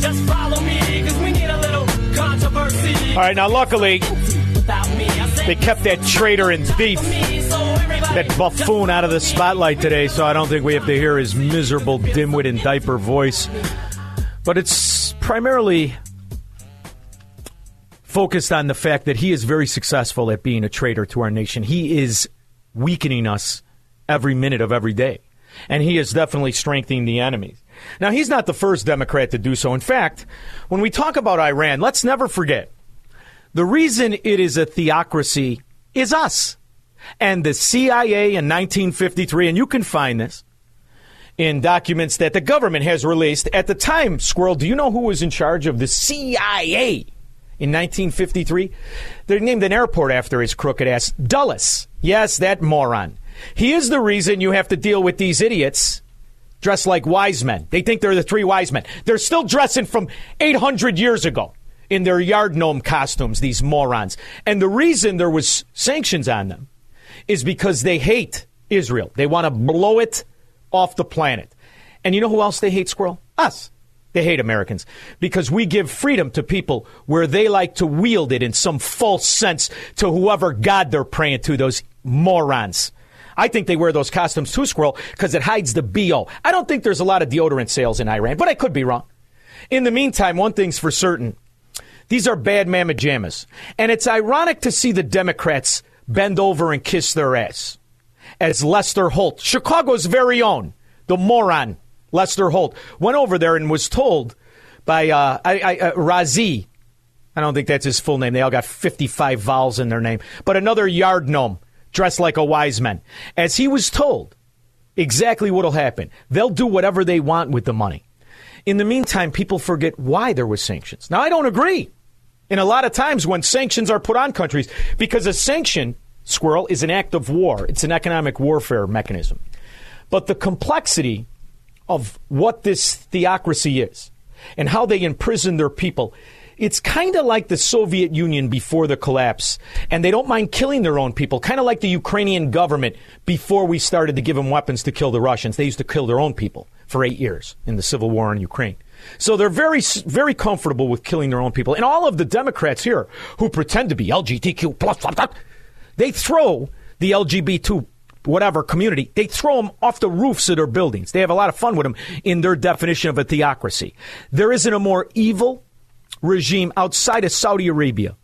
just follow me, because we need a little controversy. All right, now luckily, they kept that traitor and thief, that buffoon, out of the spotlight today, so I don't think we have to hear his miserable dimwit and diaper voice. But it's primarily focused on the fact that he is very successful at being a traitor to our nation. He is weakening us every minute of every day, and he is definitely strengthening the enemy. Now, he's not the first Democrat to do so. In fact, when we talk about Iran, let's never forget, the reason it is a theocracy is us. And the CIA in 1953, and you can find this in documents that the government has released. At the time, Squirrel, do you know who was in charge of the CIA in 1953? They named an airport after his crooked ass, Dulles. Yes, that moron. He is the reason you have to deal with these idiots dressed like wise men. They think they're the three wise men. They're still dressing from 800 years ago in their yard gnome costumes, these morons. And the reason there was sanctions on them is because they hate Israel. They want to blow it off the planet. And you know who else they hate, Squirrel? Us. They hate Americans because we give freedom to people where they like to wield it in some false sense to whoever God they're praying to, those morons. I think they wear those costumes too, Squirrel, because it hides the BO. I don't think there's a lot of deodorant sales in Iran, but I could be wrong. In the meantime, one thing's for certain. These are bad mamma jammas. And it's ironic to see the Democrats bend over and kiss their ass. As Lester Holt, Chicago's very own, the moron Lester Holt, went over there and was told by Razi, I don't think that's his full name. They all got 55 vowels in their name. But another yard gnome dressed like a wise man, as he was told exactly what will happen. They'll do whatever they want with the money. In the meantime, people forget why there was sanctions. Now, I don't agree in a lot of times when sanctions are put on countries, because a sanction, Squirrel, is an act of war. It's an economic warfare mechanism. But the complexity of what this theocracy is and how they imprison their people, it's kind of like the Soviet Union before the collapse, and they don't mind killing their own people, kind of like the Ukrainian government before we started to give them weapons to kill the Russians. They used to kill their own people for 8 years in the civil war in Ukraine. So they're very, very comfortable with killing their own people. And all of the Democrats here who pretend to be LGBTQ plus, they throw the LGBT whatever community, they throw them off the roofs of their buildings. They have a lot of fun with them in their definition of a theocracy. There isn't a more evil regime outside of Saudi Arabia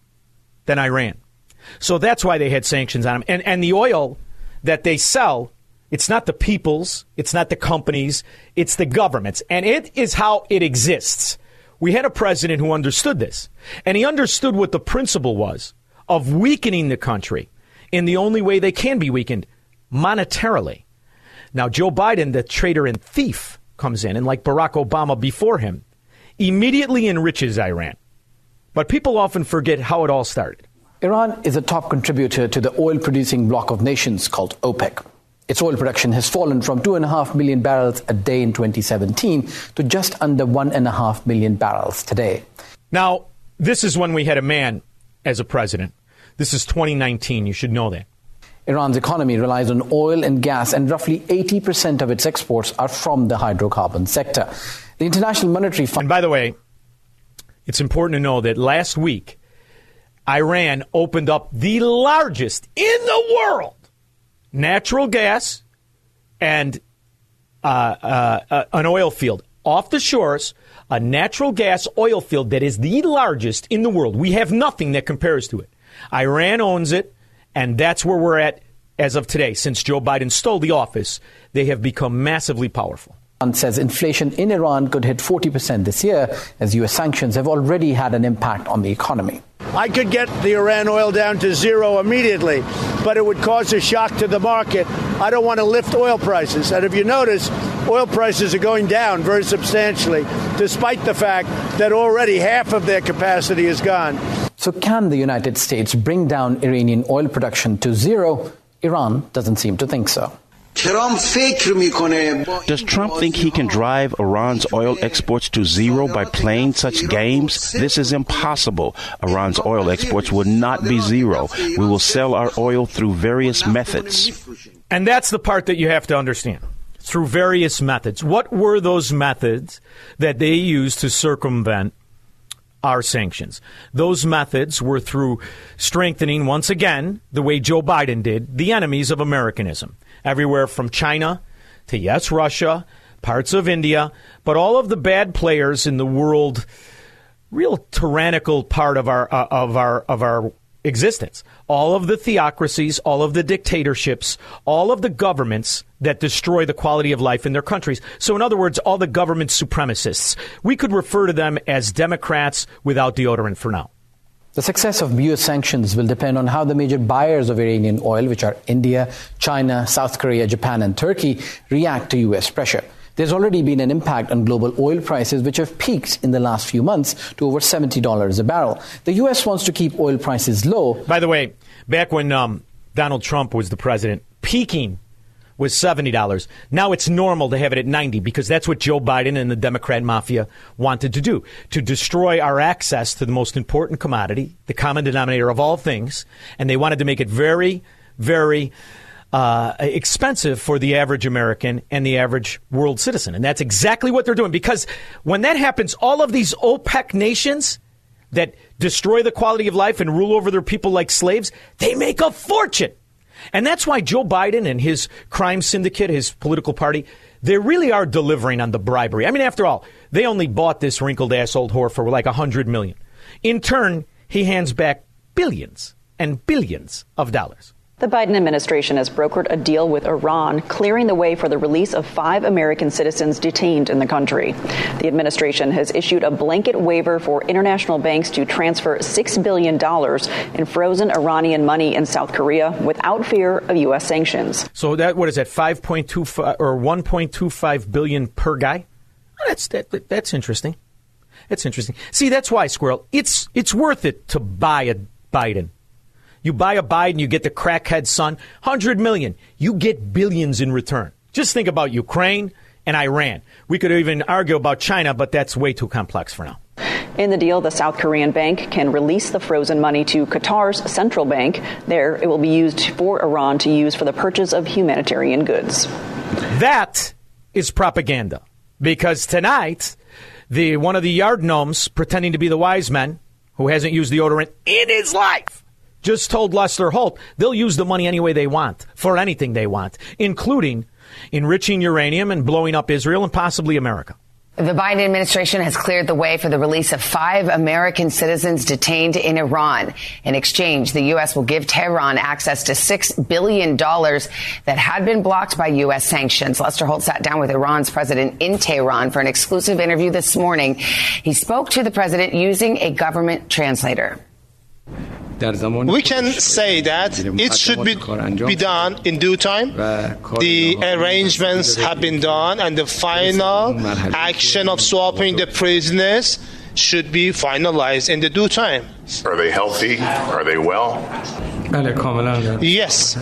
than Iran. So that's why they had sanctions on them. And the oil that they sell, it's not the people's, it's not the companies, it's the government's. And it is how it exists. We had a president who understood this. And he understood what the principle was of weakening the country in the only way they can be weakened, monetarily. Now, Joe Biden, the traitor and thief, comes in, and like Barack Obama before him, immediately enriches Iran. But people often forget how it all started. Iran is a top contributor to the oil-producing bloc of nations called OPEC. Its oil production has fallen from 2.5 million barrels a day in 2017 to just under 1.5 million barrels today. Now, this is when we had a man as a president. This is 2019. You should know that. Iran's economy relies on oil and gas, and roughly 80% of its exports are from the hydrocarbon sector. The International Monetary Fund... And by the way, it's important to know that last week, Iran opened up the largest in the world natural gas and an oil field off the shores a natural gas oil field that is the largest in the world. We have nothing that compares to it. Iran owns it, and that's where we're at as of today. Since Joe Biden stole the office, they have become massively powerful. Says inflation in Iran could hit 40% this year, as U.S. sanctions have already had an impact on the economy. I could get the Iran oil down to zero immediately, but it would cause a shock to the market. I don't want to lift oil prices. And if you notice, oil prices are going down very substantially, despite the fact that already half of their capacity is gone. So can the United States bring down Iranian oil production to zero? Iran doesn't seem to think so. Does Trump think he can drive Iran's oil exports to zero by playing such games? This is impossible. Iran's oil exports will not be zero. We will sell our oil through various methods. And that's the part that you have to understand. Through various methods. What were those methods that they used to circumvent our sanctions? Those methods were through strengthening, once again, the way Joe Biden did, the enemies of Americanism. Everywhere from China to, yes, Russia, parts of India, but all of the bad players in the world, real tyrannical part of our existence. All of the theocracies, all of the dictatorships, all of the governments that destroy the quality of life in their countries. So in other words, all the government supremacists. We could refer to them as Democrats without deodorant for now. The success of U.S. sanctions will depend on how the major buyers of Iranian oil, which are India, China, South Korea, Japan, and Turkey, react to U.S. pressure. There's already been an impact on global oil prices, which have peaked in the last few months to over $70 a barrel. The U.S. wants to keep oil prices low. By the way, back when Donald Trump was the president, peaking was $70. Now it's normal to have it at $90 because that's what Joe Biden and the Democrat mafia wanted to do, to destroy our access to the most important commodity, the common denominator of all things. And they wanted to make it very, very expensive for the average American and the average world citizen. And that's exactly what they're doing, because when that happens, all of these OPEC nations that destroy the quality of life and rule over their people like slaves, they make a fortune. And that's why Joe Biden and his crime syndicate, his political party, they really are delivering on the bribery. I mean, after all, they only bought this wrinkled-ass old whore for like $100 million. In turn, he hands back billions and billions of dollars. The Biden administration has brokered a deal with Iran, clearing the way for the release of 5 American citizens detained in the country. The administration has issued a blanket waiver for international banks to transfer $6 billion in frozen Iranian money in South Korea without fear of U.S. sanctions. So that, what is that, 5.25 or 1.25 billion per guy? Oh, that's interesting. That's interesting. See, that's why, Squirrel, it's worth it to buy a Biden. You buy a Biden, you get the crackhead son, $100 million. You get billions in return. Just think about Ukraine and Iran. We could even argue about China, but that's way too complex for now. In the deal, the South Korean bank can release the frozen money to Qatar's central bank. There, it will be used for Iran to use for the purchase of humanitarian goods. That is propaganda. Because tonight, one of the yard gnomes pretending to be the wise man, who hasn't used deodorant in his life, just told Lester Holt they'll use the money any way they want, for anything they want, including enriching uranium and blowing up Israel and possibly America. The Biden administration has cleared the way for the release of 5 American citizens detained in Iran. In exchange, the U.S. will give Tehran access to $6 billion that had been blocked by U.S. sanctions. Lester Holt sat down with Iran's president in Tehran for an exclusive interview this morning. He spoke to the president using a government translator. We can say that it should be done in due time. The arrangements have been done, and the final action of swapping the prisoners should be finalized in the due time. Are they healthy? Are they well? Yes,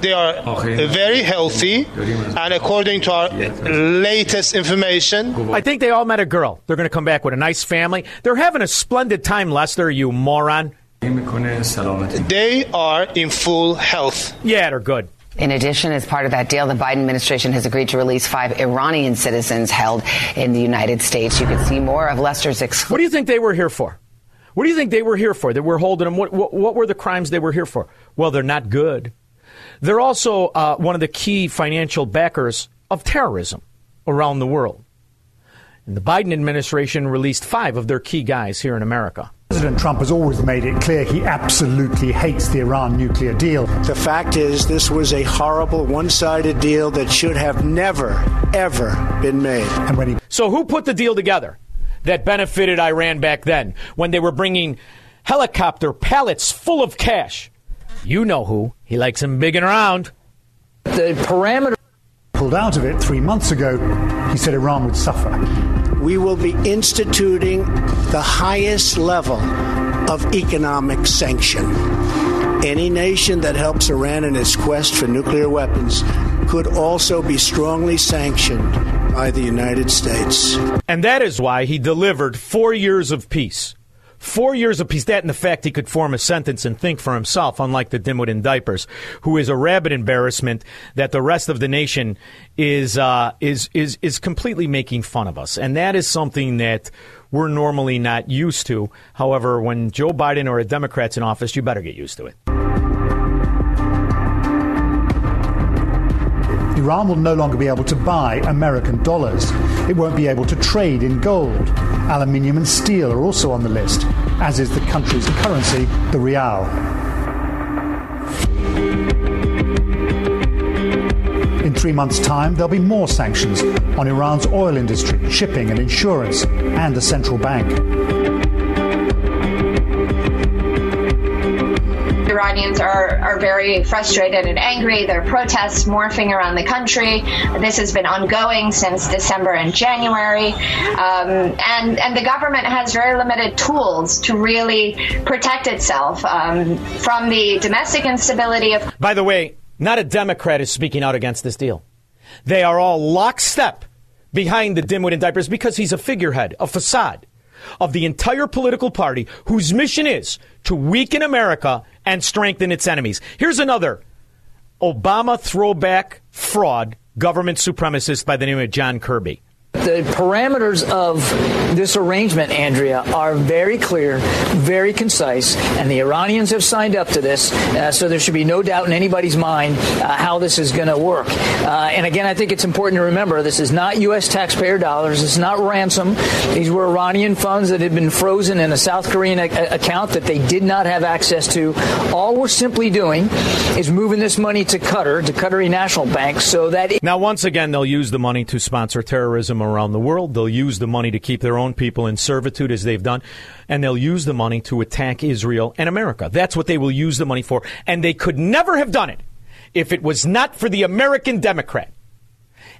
they are very healthy, and according to our latest information... I think they all met a girl. They're going to come back with a nice family. They're having a splendid time, Lester, you moron. They are in full health. Yeah, they're good. In addition, as part of that deal, the Biden administration has agreed to release 5 Iranian citizens held in the United States. You can see more of Lester's What do you think they were here for? What do you think they were here for? That we're holding them. What were the crimes they were here for? Well, they're not good. They're also one of the key financial backers of terrorism around the world. And the Biden administration released 5 of their key guys here in America. President Trump has always made it clear he absolutely hates the Iran nuclear deal. The fact is, this was a horrible, one-sided deal that should have never, ever been made. And when So who put the deal together that benefited Iran back then when they were bringing helicopter pallets full of cash? You know who. He likes them big and round. The parameter pulled out of it 3 months ago, he said Iran would suffer. We will be instituting the highest level of economic sanction. Any nation that helps Iran in its quest for nuclear weapons could also be strongly sanctioned by the United States. And that is why he delivered 4 years of peace. 4 years of peace. That and the fact he could form a sentence and think for himself, unlike the dimwit in diapers, who is a rabid embarrassment that the rest of the nation is completely making fun of us. And that is something that we're normally not used to. However, when Joe Biden or a Democrat's in office, you better get used to it. Iran will no longer be able to buy American dollars. It won't be able to trade in gold. Aluminium and steel are also on the list, as is the country's currency, the rial. In 3 months' time, there'll be more sanctions on Iran's oil industry, shipping and insurance, and the central bank. Iranians are very frustrated and angry. There are protests morphing around the country. This has been ongoing since December and January. And the government has very limited tools to really protect itself from the domestic instability of... By the way, not a Democrat is speaking out against this deal. They are all lockstep behind the dimwit in diapers because he's a figurehead, a facade of the entire political party whose mission is to weaken America and strengthen its enemies. Here's another Obama throwback fraud government supremacist by the name of John Kirby. The parameters of this arrangement, Andrea, are very clear, very concise, and the Iranians have signed up to this, so there should be no doubt in anybody's mind how this is going to work. And again, I think it's important to remember this is not U.S. taxpayer dollars. It's not ransom. These were Iranian funds that had been frozen in a South Korean account that they did not have access to. All we're simply doing is moving this money to Qatar, to Qatari National Bank, so that... Now, once again, they'll use the money to sponsor terrorism around the world. They'll use the money to keep their own people in servitude, as they've done, and they'll use the money to attack Israel and America. That's what they will use the money for, and they could never have done it if it was not for the American Democrat.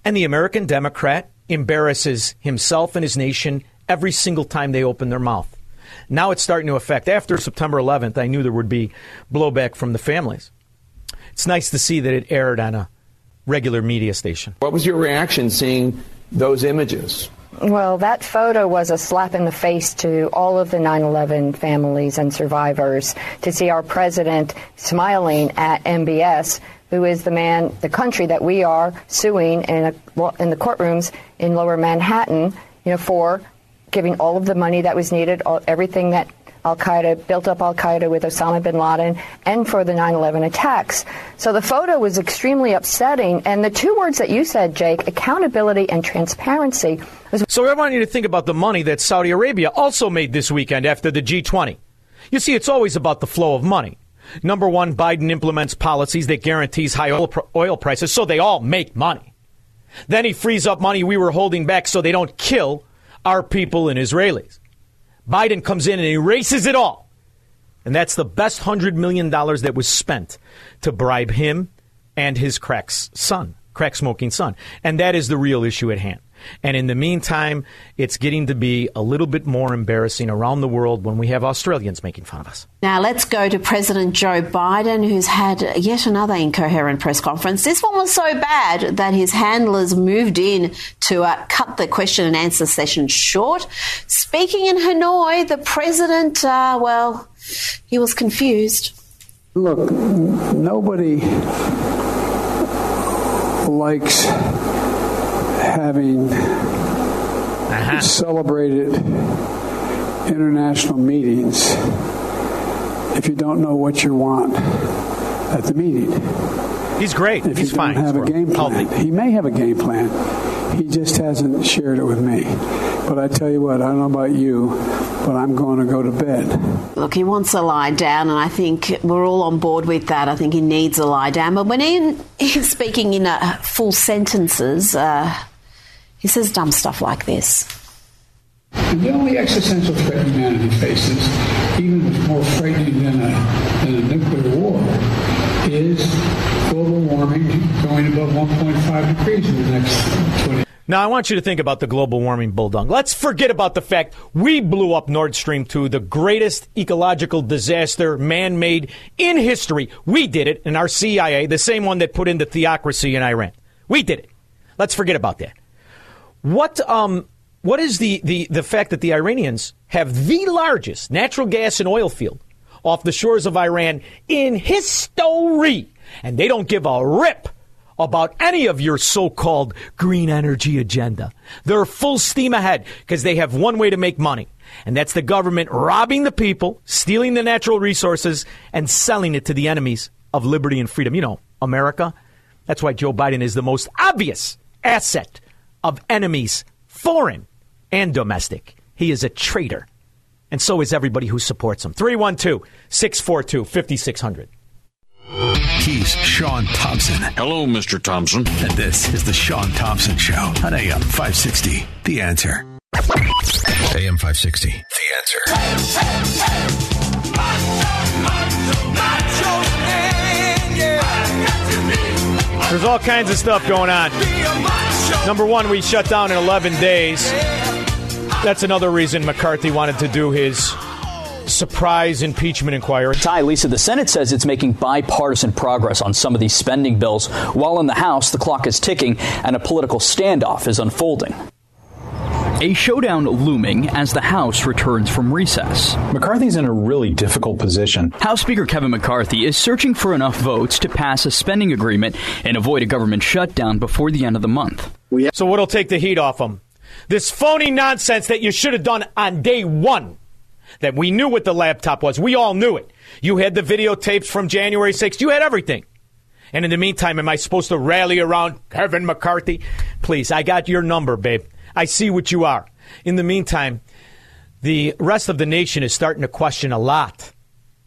And the American Democrat embarrasses himself and his nation every single time they open their mouth. Now it's starting to affect. After September 11th, I knew there would be blowback from the families. It's nice to see that it aired on a regular media station. What was your reaction seeing those images? Well, that photo was a slap in the face to all of the 9/11 families and survivors to see our president smiling at MBS, who is the man, the country that we are suing in the courtrooms in Lower Manhattan, for giving all of the money that was needed, everything that Al-Qaeda, built up Al-Qaeda with Osama bin Laden, and for the 9/11 attacks. So the photo was extremely upsetting. And the two words that you said, Jake, accountability and transparency. So I want you to think about the money that Saudi Arabia also made this weekend after the G20. You see, it's always about the flow of money. Number one, Biden implements policies that guarantees high oil prices, so they all make money. Then he frees up money we were holding back so they don't kill our people and Israelis. Biden comes in and erases it all. And that's the best $100 million that was spent to bribe him and his crack-smoking son. And that is the real issue at hand. And in the meantime, it's getting to be a little bit more embarrassing around the world when we have Australians making fun of us. Now let's go to President Joe Biden, who's had yet another incoherent press conference. This one was so bad that his handlers moved in to cut the question and answer session short. Speaking in Hanoi, the president, he was confused. Look, nobody likes... having celebrated international meetings if you don't know what you want at the meeting. He's great. He's fine. He may have a game plan. He just hasn't shared it with me. But I tell you what, I don't know about you, but I'm going to go to bed. Look, he wants a lie down, and I think we're all on board with that. I think he needs a lie down. But when he's speaking in full sentences, he says dumb stuff like this. And the only existential threat humanity faces, even more frightening than a nuclear war, is global warming going above 1.5 degrees in the next 20 years. Now, I want you to think about the global warming bulldog. Let's forget about the fact we blew up Nord Stream 2, the greatest ecological disaster man-made in history. We did it, and our CIA, the same one that put in the theocracy in Iran. We did it. Let's forget about that. What is the fact that the Iranians have the largest natural gas and oil field off the shores of Iran in history, and they don't give a rip about any of your so-called green energy agenda. They're full steam ahead because they have one way to make money, and that's the government robbing the people, stealing the natural resources, and selling it to the enemies of liberty and freedom. You know, America. That's why Joe Biden is the most obvious asset of enemies, foreign and domestic. He is a traitor, and so is everybody who supports him. 312-642-5600. He's Sean Thompson. Hello, Mr. Thompson. And this is the Sean Thompson Show on AM 560. The Answer. AM 560. The Answer. There's all kinds of stuff going on. Number one, we shut down in 11 days. That's another reason McCarthy wanted to do his surprise impeachment inquiry. Ty, Lisa, the Senate says it's making bipartisan progress on some of these spending bills, while in the House, the clock is ticking and a political standoff is unfolding. A showdown looming as the House returns from recess. McCarthy's in a really difficult position. House Speaker Kevin McCarthy is searching for enough votes to pass a spending agreement and avoid a government shutdown before the end of the month. So what'll take the heat off him? This phony nonsense that you should have done on day one. That we knew what the laptop was. We all knew it. You had the videotapes from January 6th. You had everything. And in the meantime, am I supposed to rally around Kevin McCarthy? Please, I got your number, babe. I see what you are. In the meantime, the rest of the nation is starting to question a lot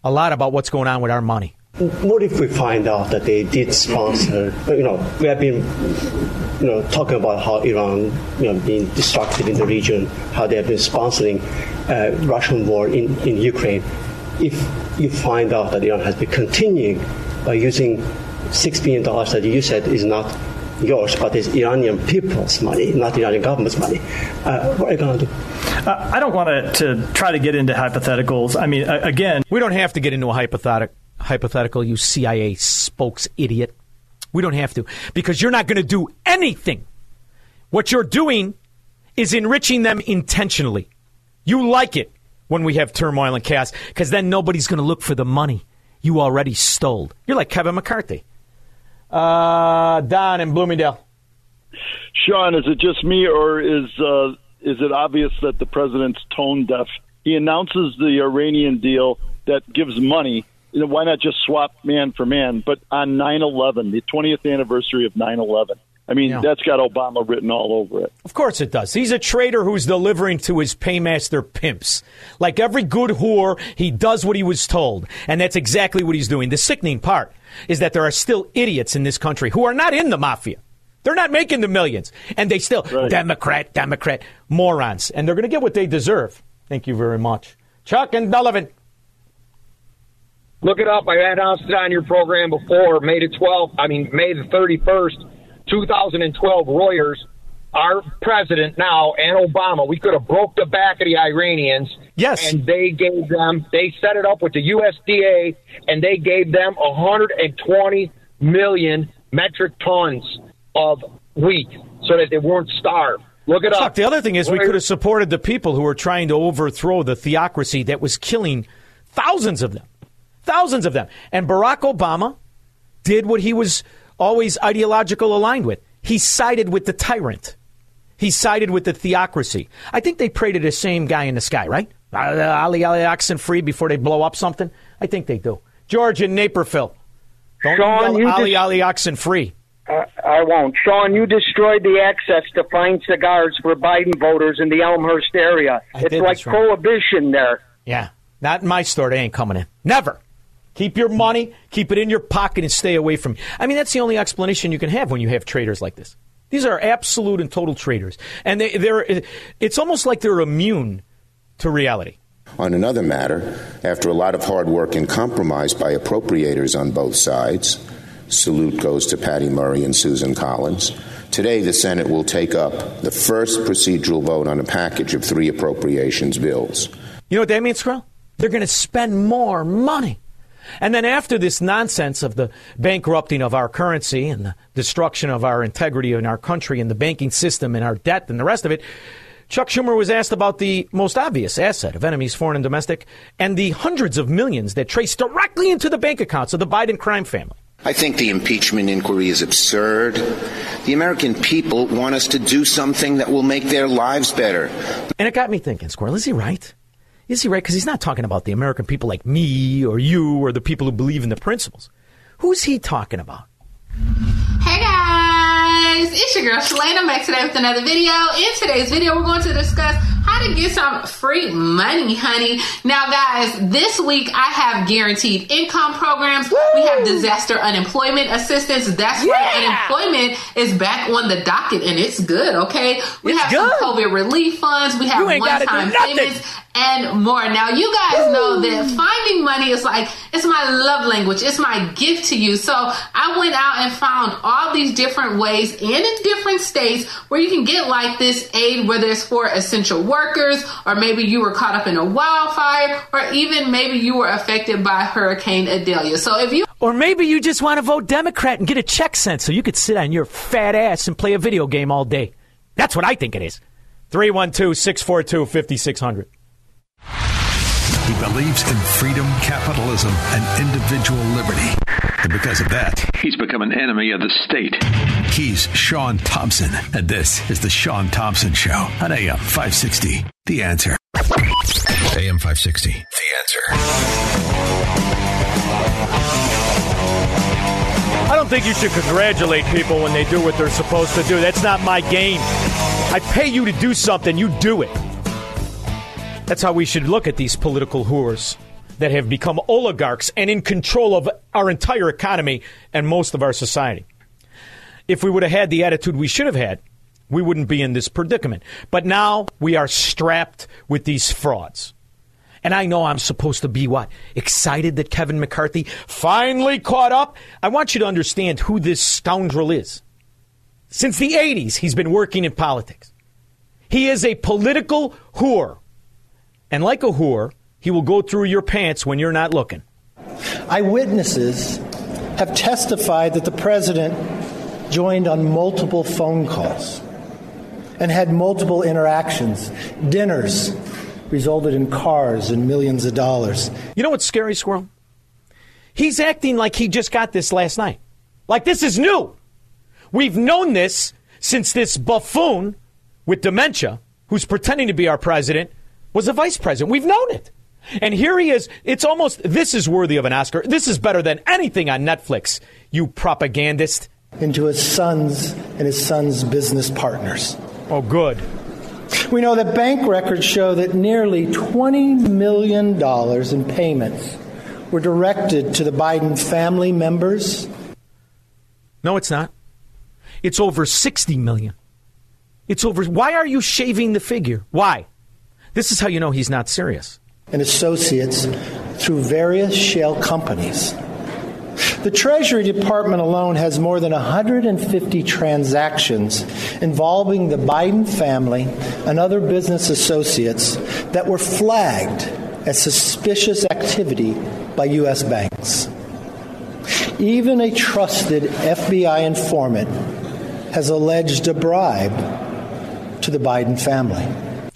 about what's going on with our money. What if we find out that they did sponsor, we have been, talking about how Iran, being destructive in the region, how they have been sponsoring Russian war in Ukraine. If you find out that Iran has been continuing by using $6 billion that you said is not yours, but it's Iranian people's money, not Iranian government's money. What are you going to do? I don't want to try to get into hypotheticals. I mean, again, we don't have to get into a hypothetical, you CIA spokes idiot. We don't have to, because you're not going to do anything. What you're doing is enriching them intentionally. You like it when we have turmoil and chaos, because then nobody's going to look for the money you already stole. You're like Kevin McCarthy. Don in Bloomingdale. Sean, is it just me, or is it obvious that the president's tone deaf? He announces the Iranian deal that gives money. Why not just swap man for man? But on 9/11, the 20th anniversary of 9/11, that's got Obama written all over it. Of course it does. He's a traitor who's delivering to his paymaster pimps. Like every good whore, he does what he was told. And that's exactly what he's doing. The sickening part is that there are still idiots in this country who are not in the mafia. They're not making the millions. And they still, right. Democrat, morons. And they're going to get what they deserve. Thank you very much. Chuck and Dullivan. Look it up. I announced it on your program before. May the 31st, 2012, Reuters, our president now and Obama, we could have broke the back of the Iranians. Yes. And they set it up with the USDA, and they gave them 120 million metric tons of wheat so that they weren't starved. Look it up. The other thing is we could have supported the people who were trying to overthrow the theocracy that was killing thousands of them. Thousands of them. And Barack Obama did what he was always ideological aligned with. He sided with the tyrant. He sided with the theocracy. I think they pray to the same guy in the sky, right? Ali, Ali, Oxenfree before they blow up something. I think they do. George in Naperville. Don't yell Ali, Ali, Oxenfree. I won't. Sean, you destroyed the access to fine cigars for Biden voters in the Elmhurst area. It's like prohibition there. Yeah. Not in my store. They ain't coming in. Never. Keep your money, keep it in your pocket, and stay away from. I mean, that's the only explanation you can have when you have traders like this. These are absolute and total traders. And it's almost like they're immune to reality. On another matter, after a lot of hard work and compromise by appropriators on both sides, salute goes to Patty Murray and Susan Collins. Today, the Senate will take up the first procedural vote on a package of three appropriations bills. You know what that means, Squirrel? They're going to spend more money. And then after this nonsense of the bankrupting of our currency and the destruction of our integrity in our country and the banking system and our debt and the rest of it, Chuck Schumer was asked about the most obvious asset of enemies, foreign and domestic, and the hundreds of millions that trace directly into the bank accounts of the Biden crime family. I think the impeachment inquiry is absurd. The American people want us to do something that will make their lives better. And it got me thinking, Squirrel, is he right? Is he right? Because he's not talking about the American people like me or you or the people who believe in the principles. Who's he talking about? Hey, guys. It's your girl, Shalana, back today with another video. In today's video, we're going to discuss how to get some free money, honey. Now, guys, this week I have guaranteed income programs. Woo! We have disaster unemployment assistance. That's right. Unemployment is back on the docket, and it's good, okay? We have some COVID relief funds. We have one-time payments. And more. Now, you guys know that finding money is like, it's my love language. It's my gift to you. So I went out and found all these different ways and in different states where you can get like this aid, whether it's for essential workers, or maybe you were caught up in a wildfire, or even maybe you were affected by Hurricane Idalia. So if you... Or maybe you just want to vote Democrat and get a check sent so you could sit on your fat ass and play a video game all day. That's what I think it is. 312-642-5600. He believes in freedom, capitalism, and individual liberty. And because of that, he's become an enemy of the state. He's Sean Thompson, and this is The Sean Thompson Show on AM 560. The Answer. AM 560. The Answer. I don't think you should congratulate people when they do what they're supposed to do. That's not my game. I pay you to do something, you do it. That's how we should look at these political whores that have become oligarchs and in control of our entire economy and most of our society. If we would have had the attitude we should have had, we wouldn't be in this predicament. But now we are strapped with these frauds. And I know I'm supposed to be, what, excited that Kevin McCarthy finally caught up? I want you to understand who this scoundrel is. Since the 80s, he's been working in politics. He is a political whore. And like a whore, he will go through your pants when you're not looking. Eyewitnesses have testified that the president joined on multiple phone calls and had multiple interactions. Dinners resulted in cars and millions of dollars. You know what's scary, Squirrel? He's acting like he just got this last night. Like this is new. We've known this since this buffoon with dementia, who's pretending to be our president, was the vice president. We've known it. And here he is. It's almost, this is worthy of an Oscar. This is better than anything on Netflix, you propagandist. Into his sons and his son's business partners. Oh, good. We know that bank records show that nearly $20 million in payments were directed to the Biden family members. No, it's not. It's over $60 million. It's over. Why are you shaving the figure? Why? This is how you know he's not serious. And associates through various shell companies. The Treasury Department alone has more than 150 transactions involving the Biden family and other business associates that were flagged as suspicious activity by U.S. banks. Even a trusted FBI informant has alleged a bribe to the Biden family.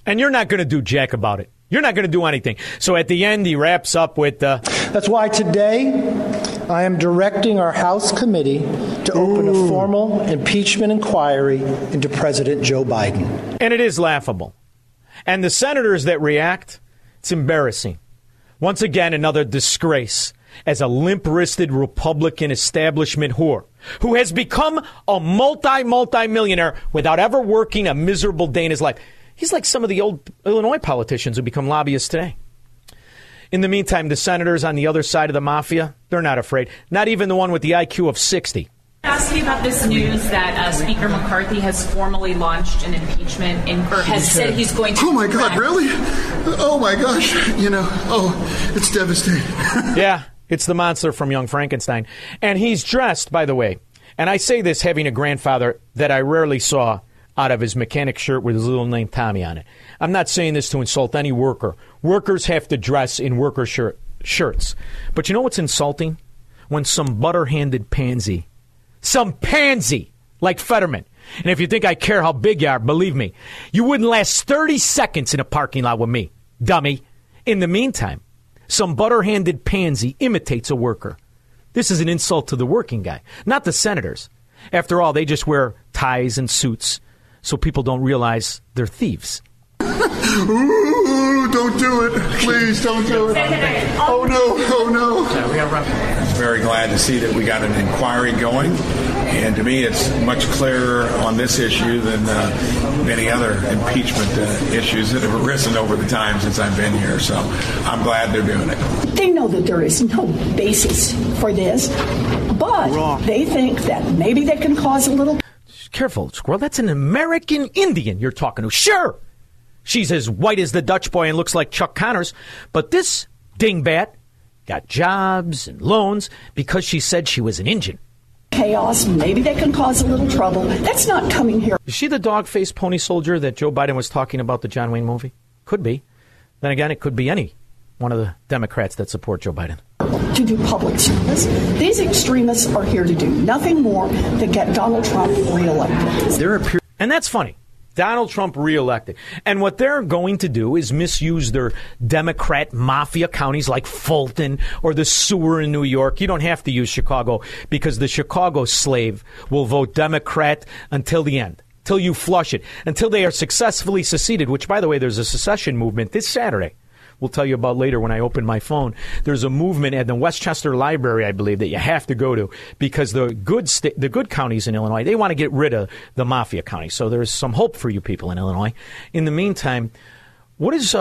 And you're not going to do jack about it. You're not going to do anything. So at the end, he wraps up with... That's why today I am directing our House committee to open a formal impeachment inquiry into President Joe Biden. And it is laughable. And the senators that react, it's embarrassing. Once again, another disgrace as a limp-wristed Republican establishment whore who has become a multi-multi-millionaire without ever working a miserable day in his life. He's like some of the old Illinois politicians who become lobbyists today. In the meantime, the senators on the other side of the mafia, they're not afraid. Not even the one with the IQ of 60. I ask you about this news that Speaker McCarthy has formally launched an impeachment inquiry, has said he's going to... Oh, my God, really? Oh, my gosh. You know, oh, it's devastating. Yeah, it's the monster from Young Frankenstein. And he's dressed, by the way, and I say this having a grandfather that I rarely saw, out of his mechanic shirt with his little name Tommy on it. I'm not saying this to insult any worker. Workers have to dress in worker shirts. But you know what's insulting? When some butter-handed pansy, like Fetterman, and if you think I care how big you are, believe me, you wouldn't last 30 seconds in a parking lot with me, dummy. In the meantime, some butter-handed pansy imitates a worker. This is an insult to the working guy, not the senators. After all, they just wear ties and suits, so people don't realize they're thieves. Ooh, don't do it. Please, don't do it. Oh, no, oh, no. I'm very glad to see that we got an inquiry going. And to me, it's much clearer on this issue than many other impeachment issues that have arisen over the time since I've been here. So I'm glad they're doing it. They know that there is no basis for this, but they think that maybe they can cause a little... Careful, Squirrel, that's an American Indian you're talking to. Sure, she's as white as the Dutch boy and looks like Chuck Connors, but this dingbat got jobs and loans because she said she was an Indian. Chaos, maybe they can cause a little trouble. That's not coming here. Is she the dog-faced pony soldier that Joe Biden was talking about the John Wayne movie? Could be. Then again, it could be any one of the Democrats that support Joe Biden. To do public service. These extremists are here to do nothing more than get Donald Trump reelected. And that's funny. Donald Trump reelected. And what they're going to do is misuse their Democrat mafia counties like Fulton or the sewer in New York. You don't have to use Chicago because the Chicago slave will vote Democrat until the end, until you flush it, until they are successfully seceded, which, by the way, there's a secession movement this Saturday. We'll tell you about later when I open my phone. There's a movement at the Westchester Library, I believe, that you have to go to because the good counties in Illinois, they want to get rid of the mafia counties. So there's some hope for you people in Illinois. In the meantime, what is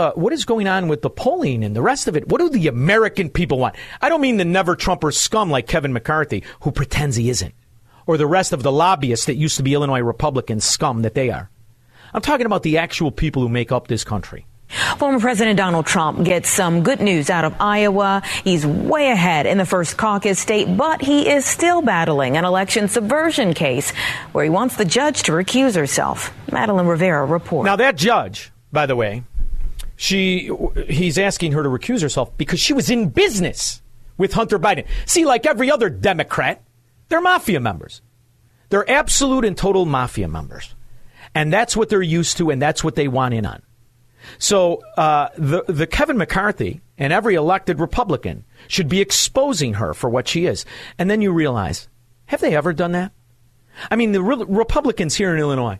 going on with the polling and the rest of it? What do the American people want? I don't mean the never-Trumper scum like Kevin McCarthy, who pretends he isn't, or the rest of the lobbyists that used to be Illinois Republican scum that they are. I'm talking about the actual people who make up this country. Former President Donald Trump gets some good news out of Iowa. He's way ahead in the first caucus state, but he is still battling an election subversion case where he wants the judge to recuse herself. Madeline Rivera reports. Now, that judge, by the way, he's asking her to recuse herself because she was in business with Hunter Biden. See, like every other Democrat, they're mafia members. They're absolute and total mafia members. And that's what they're used to, and that's what they want in on. So the Kevin McCarthy and every elected Republican should be exposing her for what she is. And then you realize, have they ever done that? I mean, the Republicans here in Illinois,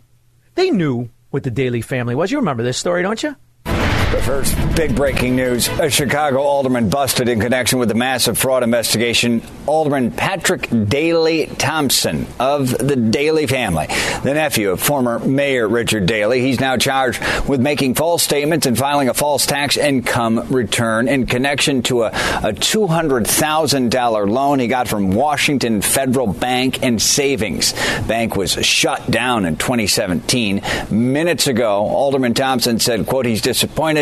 they knew what the Daly family was. You remember this story, don't you? But first, big breaking news. A Chicago alderman busted in connection with the massive fraud investigation. Alderman Patrick Daly Thompson of the Daly family, the nephew of former Mayor Richard Daly. He's now charged with making false statements and filing a false tax income return in connection to a $200,000 loan he got from Washington Federal Bank and Savings. Bank was shut down in 2017. Minutes ago, Alderman Thompson said, quote, he's disappointed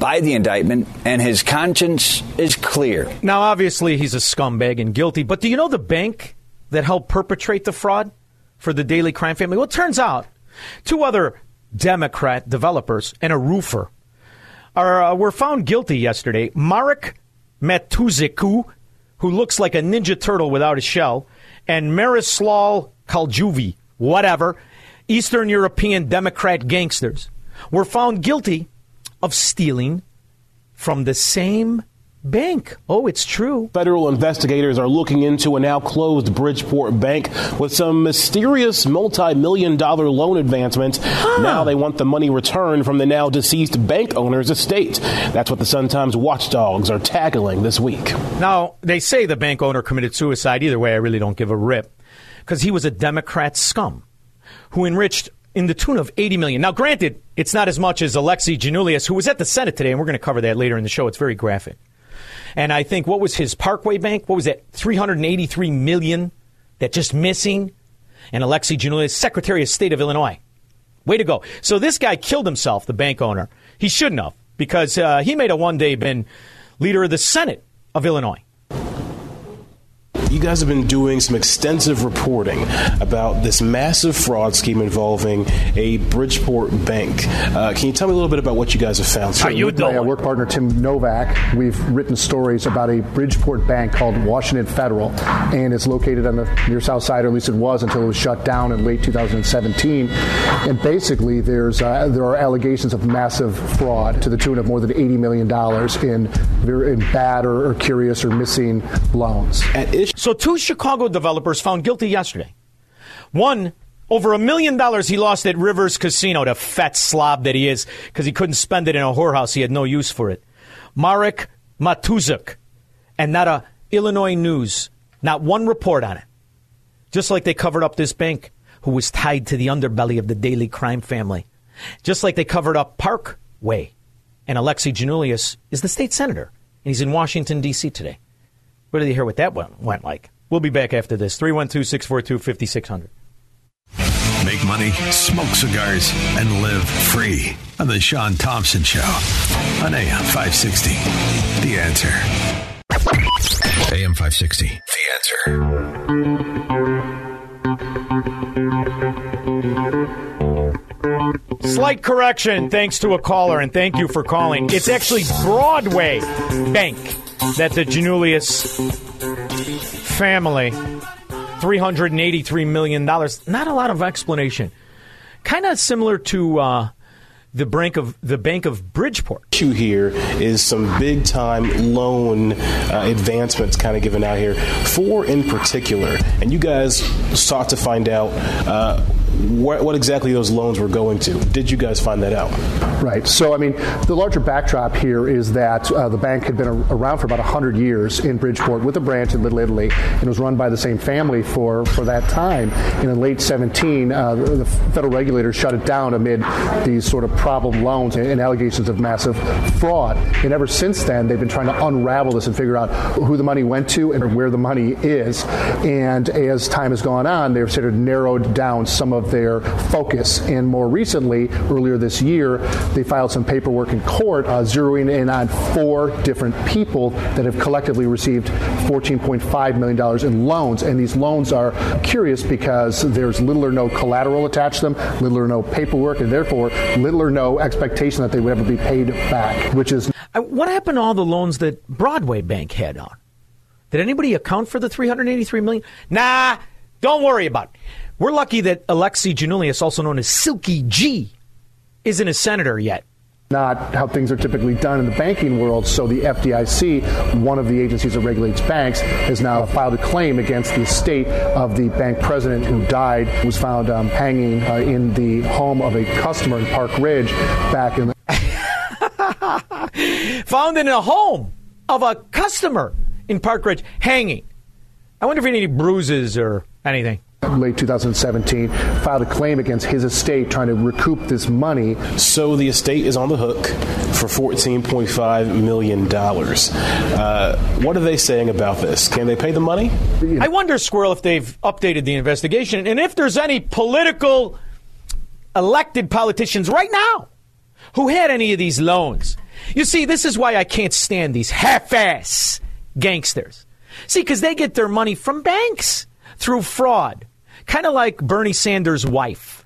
by the indictment, and his conscience is clear. Now, obviously, he's a scumbag and guilty, but do you know the bank that helped perpetrate the fraud for the Daly crime family? Well, it turns out two other Democrat developers and a roofer were found guilty yesterday. Marek Matuziku, who looks like a Ninja Turtle without a shell, and Miroslav Kaljuvi, whatever, Eastern European Democrat gangsters, were found guilty of stealing from the same Bank. Oh, it's true. Federal investigators are looking into a now closed Bridgeport Bank with some mysterious multi-million-dollar loan advancements. Now they want the money returned from the now deceased bank owner's estate. That's what the Sun-Times watchdogs are tackling this week. Now, they say the bank owner committed suicide. Either way, I really don't give a rip, because he was a Democrat scum who enriched in the tune of $80 million. Now, granted, it's not as much as Alexi Giannoulias, who was at the Senate today, and we're going to cover that later in the show. It's very graphic. And I think, what was his Parkway Bank? What was that, $383 million that just missing? And Alexi Giannoulias, Secretary of State of Illinois. Way to go. So this guy killed himself, the bank owner. He shouldn't have, because he may have one day been leader of the Senate of Illinois. You guys have been doing some extensive reporting about this massive fraud scheme involving a Bridgeport bank. Can you tell me a little bit about what you guys have found? How you doing? My work partner, Tim Novak, we've written stories about a Bridgeport bank called Washington Federal, and it's located on the near south side, or at least it was until it was shut down in late 2017. And basically, there are allegations of massive fraud to the tune of more than $80 million in bad or curious or missing loans. At issue. So two Chicago developers found guilty yesterday. One, over $1 million he lost at Rivers Casino, the fat slob that he is, because he couldn't spend it in a whorehouse. He had no use for it. Marek Matuzuk, and not a Illinois News, not one report on it. Just like they covered up this bank, who was tied to the underbelly of the Daily crime family. Just like they covered up Parkway. And Alexi Giannoulias is the state senator, and he's in Washington, D.C. today. What did you hear what that one went like? We'll be back after this. 312-642-5600. Make money, smoke cigars, and live free on the Sean Thompson Show on AM 560. The Answer. AM 560. The Answer. Slight correction, thanks to a caller, and thank you for calling. It's actually Broadway Bank that the Giannoulias family, $383 million. Not a lot of explanation. Kind of similar to the Bank of Bridgeport. The issue here is some big-time loan advancements kind of given out here. Four in particular. And you guys sought to find out what exactly those loans were going to. Did you guys find that out? Right. So, I mean, the larger backdrop here is that the bank had been around for about 100 years in Bridgeport with a branch in Little Italy, and was run by the same family for that time. And in late 17, the federal regulators shut it down amid these sort of problem loans and allegations of massive fraud. And ever since then, they've been trying to unravel this and figure out who the money went to and where the money is. And as time has gone on, they've sort of narrowed down some of their focus. And more recently, earlier this year, they filed some paperwork in court zeroing in on four different people that have collectively received $14.5 million in loans. And these loans are curious because there's little or no collateral attached to them, little or no paperwork, and therefore little or no expectation that they would ever be paid back, which is... What happened to all the loans that Broadway Bank had on? Did anybody account for the $383 million? Nah, don't worry about it. We're lucky that Alexi Giannoulias, also known as Silky G, isn't a senator yet. Not how things are typically done in the banking world. So the FDIC, one of the agencies that regulates banks, has now filed a claim against the estate of the bank president who died, who was found hanging in the home of a customer in Park Ridge back in the... Found in a home of a customer in Park Ridge, hanging. I wonder if he had any bruises or anything. Late 2017, filed a claim against his estate trying to recoup this money. So the estate is on the hook for $14.5 million. What are they saying about this? Can they pay the money? I wonder, Squirrel, if they've updated the investigation and if there's any political elected politicians right now who had any of these loans. You see, this is why I can't stand these half-ass gangsters. See, because they get their money from banks through fraud. Kind of like Bernie Sanders' wife.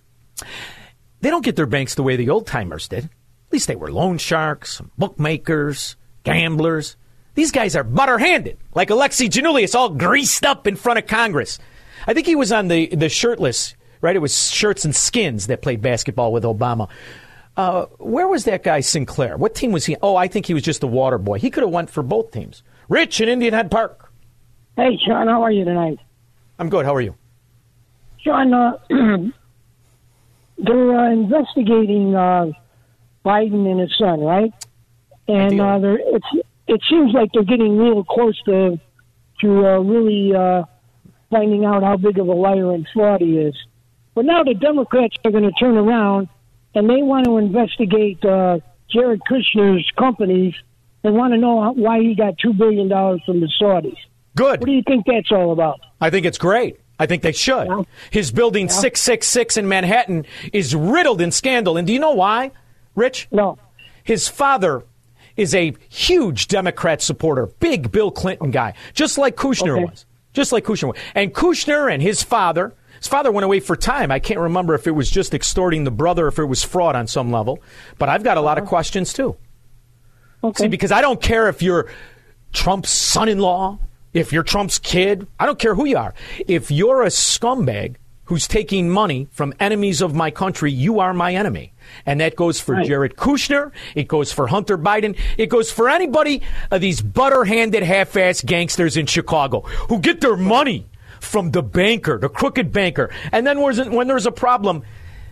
They don't get their banks the way the old-timers did. At least they were loan sharks, bookmakers, gamblers. These guys are butter-handed, like Alexi Giannoulias, all greased up in front of Congress. I think he was on the shirtless, right? It was Shirts and Skins that played basketball with Obama. Where was that guy Sinclair? What team was he? Oh, I think he was just the water boy. He could have went for both teams. Rich in Indian Head Park. Hey, Sean, how are you tonight? I'm good. How are you? Sean, they're investigating Biden and his son, right? And it seems like they're getting real close to really finding out how big of a liar and fraud he is. But now the Democrats are going to turn around and they want to investigate Jared Kushner's companies. They want to know why he got $2 billion from the Saudis. Good. What do you think that's all about? I think it's great. I think they should. Yeah. His building 666 in Manhattan is riddled in scandal. And do you know why, Rich? No. His father is a huge Democrat supporter, big Bill Clinton guy, just like Kushner was. Just like Kushner was. And Kushner and his father went away for time. I can't remember if it was just extorting the brother, if it was fraud on some level. But I've got a lot of questions, too. Okay. See, because I don't care if you're Trump's son-in-law, if you're Trump's kid. I don't care who you are. If you're a scumbag who's taking money from enemies of my country, you are my enemy. And that goes for Jared Kushner. It goes for Hunter Biden. It goes for anybody of these butter-handed, half-ass gangsters in Chicago who get their money from the banker, the crooked banker. And then when there's a problem,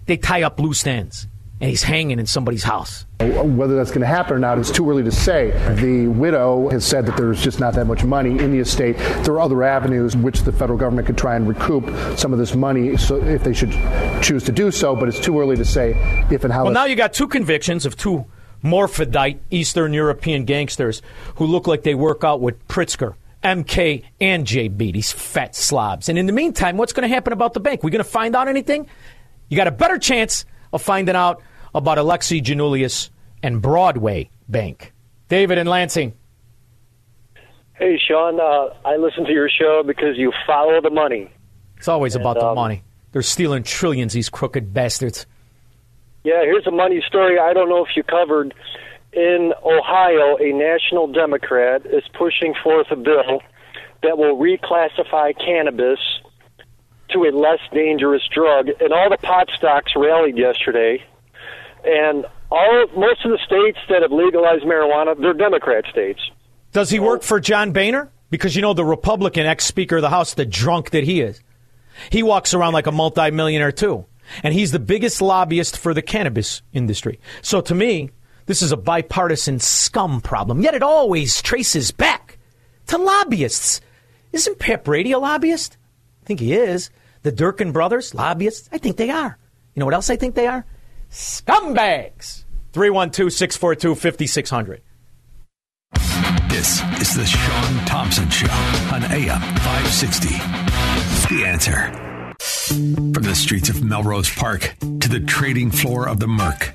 they tie up loose ends. And he's hanging in somebody's house. Whether that's going to happen or not, it's too early to say. The widow has said that there's just not that much money in the estate. There are other avenues which the federal government could try and recoup some of this money if they should choose to do so, but it's too early to say if and how. Well, now you got two convictions of two morphodite Eastern European gangsters who look like they work out with Pritzker, MK, and JB, these fat slobs. And in the meantime, what's going to happen about the bank? We going to find out anything? You got a better chance of finding out about Alexi Giannoulias and Broadway Bank. David in Lansing. Hey, Sean, I listen to your show because you follow the money. It's always about the money. They're stealing trillions, these crooked bastards. Yeah, here's a money story I don't know if you covered. In Ohio, a national Democrat is pushing forth a bill that will reclassify cannabis to a less dangerous drug. And all the pot stocks rallied yesterday. And most of the states that have legalized marijuana, they're Democrat states. Does he work for John Boehner? Because, you know, the Republican ex-Speaker of the House, the drunk that he is, he walks around like a multimillionaire, too. And he's the biggest lobbyist for the cannabis industry. So to me, this is a bipartisan scum problem. Yet it always traces back to lobbyists. Isn't Pep Brady a lobbyist? I think he is. The Durkin brothers, lobbyists? I think they are. You know what else I think they are? Scumbags. 312-642-5600. This is the Sean Thompson Show on AM 560. The Answer. From the streets of Melrose Park to the trading floor of the Merc,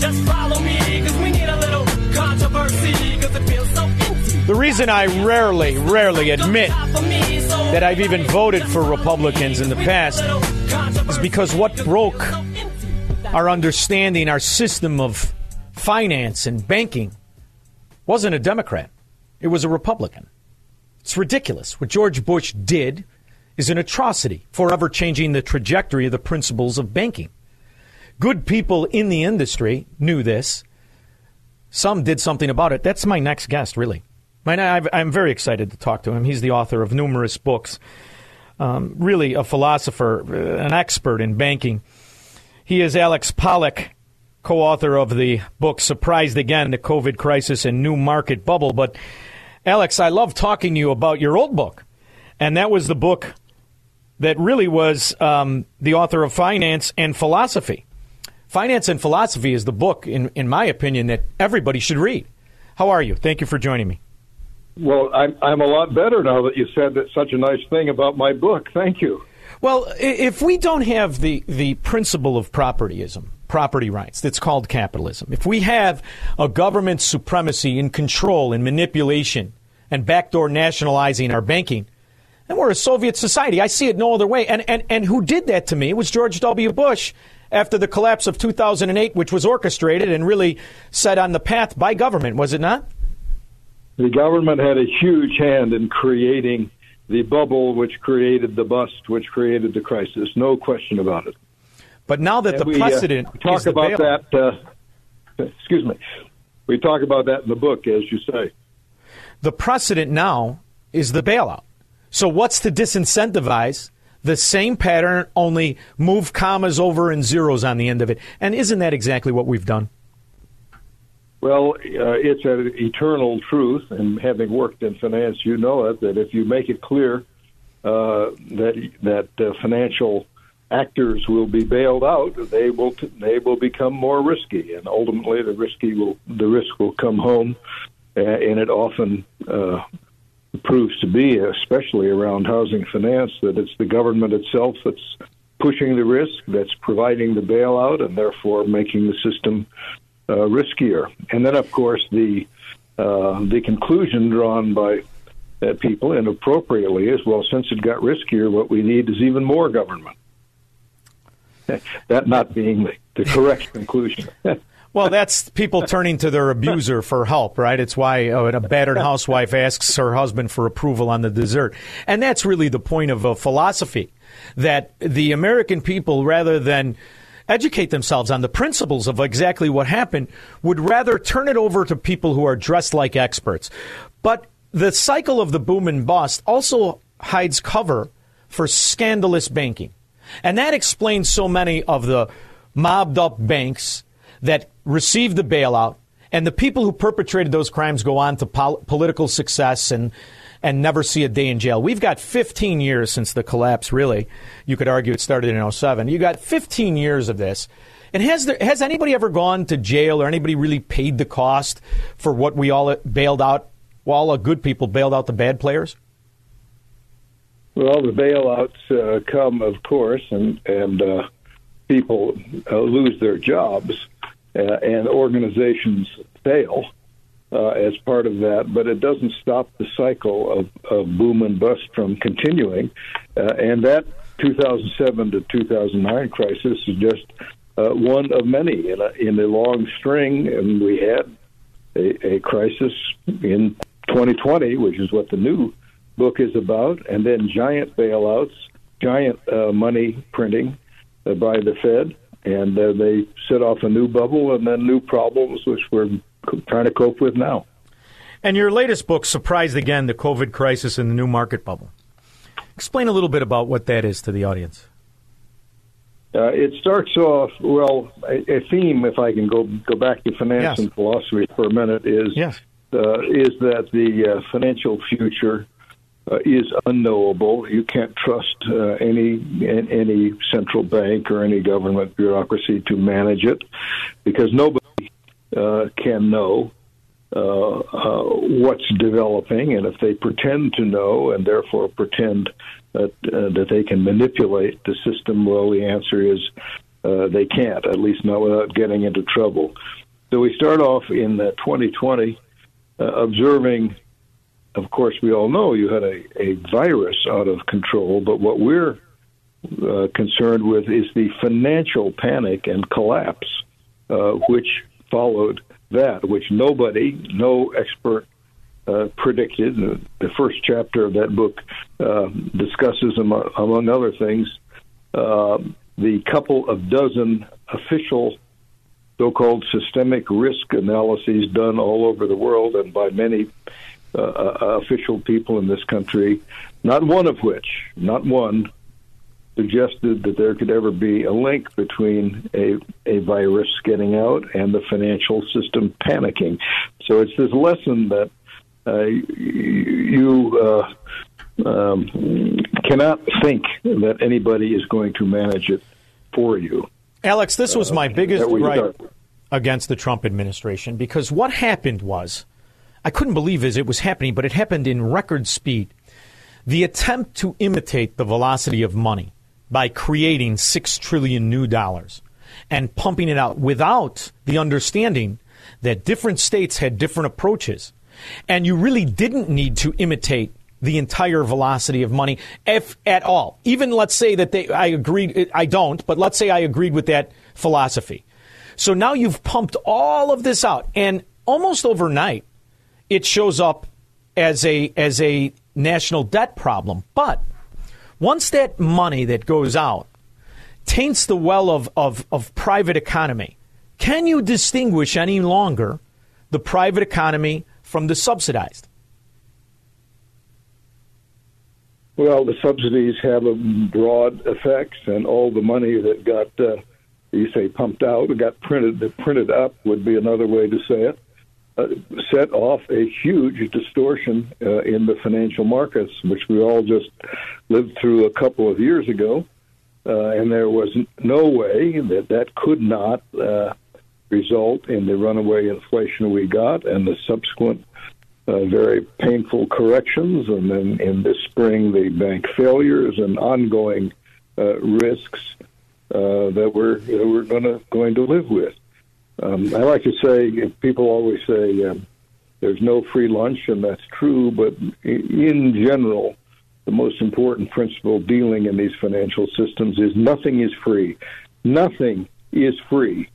just follow me, because we need a little controversy, because it feels so empty. The reason I rarely admit that I've even voted for Republicans in the past is because what broke our understanding, our system of finance and banking, wasn't a Democrat. It was a Republican. It's ridiculous. What George Bush did is an atrocity, forever changing the trajectory of the principles of banking. Good people in the industry knew this. Some did something about it. That's my next guest, really. I'm very excited to talk to him. He's the author of numerous books, really a philosopher, an expert in banking. He is Alex Pollack, co-author of the book Surprised Again, The COVID Crisis and New Market Bubble. But, Alex, I love talking to you about your old book. And that was the book that really was the author of Finance and Philosophy. Finance and Philosophy is the book, in my opinion, that everybody should read. How are you? Thank you for joining me. Well, I'm a lot better now that you said that such a nice thing about my book. Thank you. Well, if we don't have the principle of propertyism, property rights, that's called capitalism. If we have a government supremacy and control and manipulation and backdoor nationalizing our banking. And we're a Soviet society. I see it no other way. And who did that to me was George W. Bush after the collapse of 2008, which was orchestrated and really set on the path by government, was it not? The government had a huge hand in creating the bubble, which created the bust, which created the crisis. No question about it. But now that the precedent is the bailout. We talk about that in the book, as you say. The precedent now is the bailout. So what's to disincentivize the same pattern, only move commas over and zeros on the end of it? And isn't that exactly what we've done? Well, it's an eternal truth, and having worked in finance, you know it, that if you make it clear that financial actors will be bailed out, they will become more risky, and ultimately the risk will come home, and it often proves to be, especially around housing finance, that it's the government itself that's pushing the risk, that's providing the bailout, and therefore making the system riskier. And then, of course, the conclusion drawn by people, and appropriately, is, well, since it got riskier, what we need is even more government. That not being the correct conclusion. Well, that's people turning to their abuser for help, right? It's why a battered housewife asks her husband for approval on the dessert. And that's really the point of a philosophy, that the American people, rather than educate themselves on the principles of exactly what happened, would rather turn it over to people who are dressed like experts. But the cycle of the boom and bust also hides cover for scandalous banking. And that explains so many of the mobbed up banks that received the bailout, and the people who perpetrated those crimes go on to political success and never see a day in jail. We've got 15 years since the collapse, really. You could argue it started in 2007. You got 15 years of this. And has anybody ever gone to jail, or anybody really paid the cost for what we all bailed out, while all the good people bailed out the bad players? Well, the bailouts come, of course, and people lose their jobs, and organizations fail as part of that. But it doesn't stop the cycle of boom and bust from continuing. And that 2007 to 2009 crisis is just one of many in a long string. And we had a crisis in 2020, which is what the new book is about, and then giant bailouts, giant money printing by the Fed, and they set off a new bubble and then new problems, which we're trying to cope with now. And your latest book surprised again the COVID crisis and the new market bubble. Explain a little bit about what that is to the audience. It starts off, well, a theme, if I can go back to finance yes. and philosophy for a minute, is yes. Is that the financial future is unknowable. You can't trust any central bank or any government bureaucracy to manage it, because nobody can know what's developing. And if they pretend to know, and therefore pretend that they can manipulate the system, well, the answer is they can't, at least not without getting into trouble. So we start off in 2020 observing. Of course, we all know you had a virus out of control, but what we're concerned with is the financial panic and collapse, which followed that, which no expert predicted. The first chapter of that book discusses, among other things, the couple of dozen official so-called systemic risk analyses done all over the world and by many official people in this country, not one suggested that there could ever be a link between a virus getting out and the financial system panicking. So it's this lesson that you cannot think that anybody is going to manage it for you. Alex, this was my biggest gripe against the Trump administration, because what happened was, I couldn't believe as it was happening, but it happened in record speed. The attempt to imitate the velocity of money by creating $6 trillion new dollars and pumping it out without the understanding that different states had different approaches And you really didn't need to imitate the entire velocity of money, if at all. Even let's say that I agreed, I don't, but let's say I agreed with that philosophy. So now you've pumped all of this out, and almost overnight, it shows up as a national debt problem. But once that money that goes out taints the well of private economy, can you distinguish any longer the private economy from the subsidized? Well, the subsidies have a broad effects, and all the money that got, you say, pumped out, got printed up would be another way to say it, set off a huge distortion in the financial markets, which we all just lived through a couple of years ago. And there was no way that could not result in the runaway inflation we got and the subsequent very painful corrections, and then in the spring, the bank failures and ongoing risks that we're going to live with. I like to say, people always say there's no free lunch, and that's true, but in general, the most important principle dealing in these financial systems is nothing is free. Nothing is free.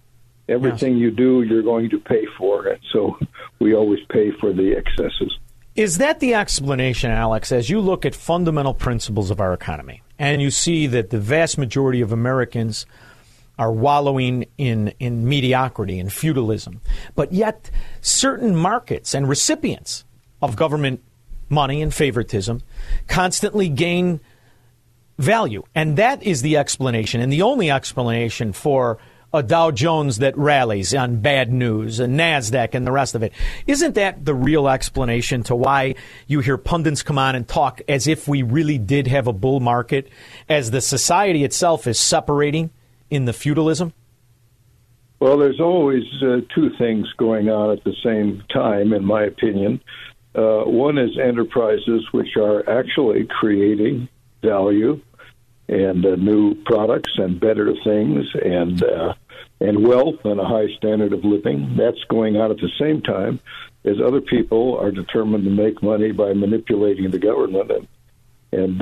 Everything you do, you're going to pay for it. So we always pay for the excesses. Is that the explanation, Alex, as you look at fundamental principles of our economy and you see that the vast majority of Americans are wallowing in mediocrity and feudalism, but yet certain markets and recipients of government money and favoritism constantly gain value? And that is the explanation, and the only explanation for a Dow Jones that rallies on bad news, and NASDAQ and the rest of it. Isn't that the real explanation to why you hear pundits come on and talk as if we really did have a bull market, as the society itself is separating in the feudalism? Well, there's always two things going on at the same time, in my opinion. One is enterprises which are actually creating value and new products and better things and wealth and a high standard of living. That's going on at the same time as other people are determined to make money by manipulating the government and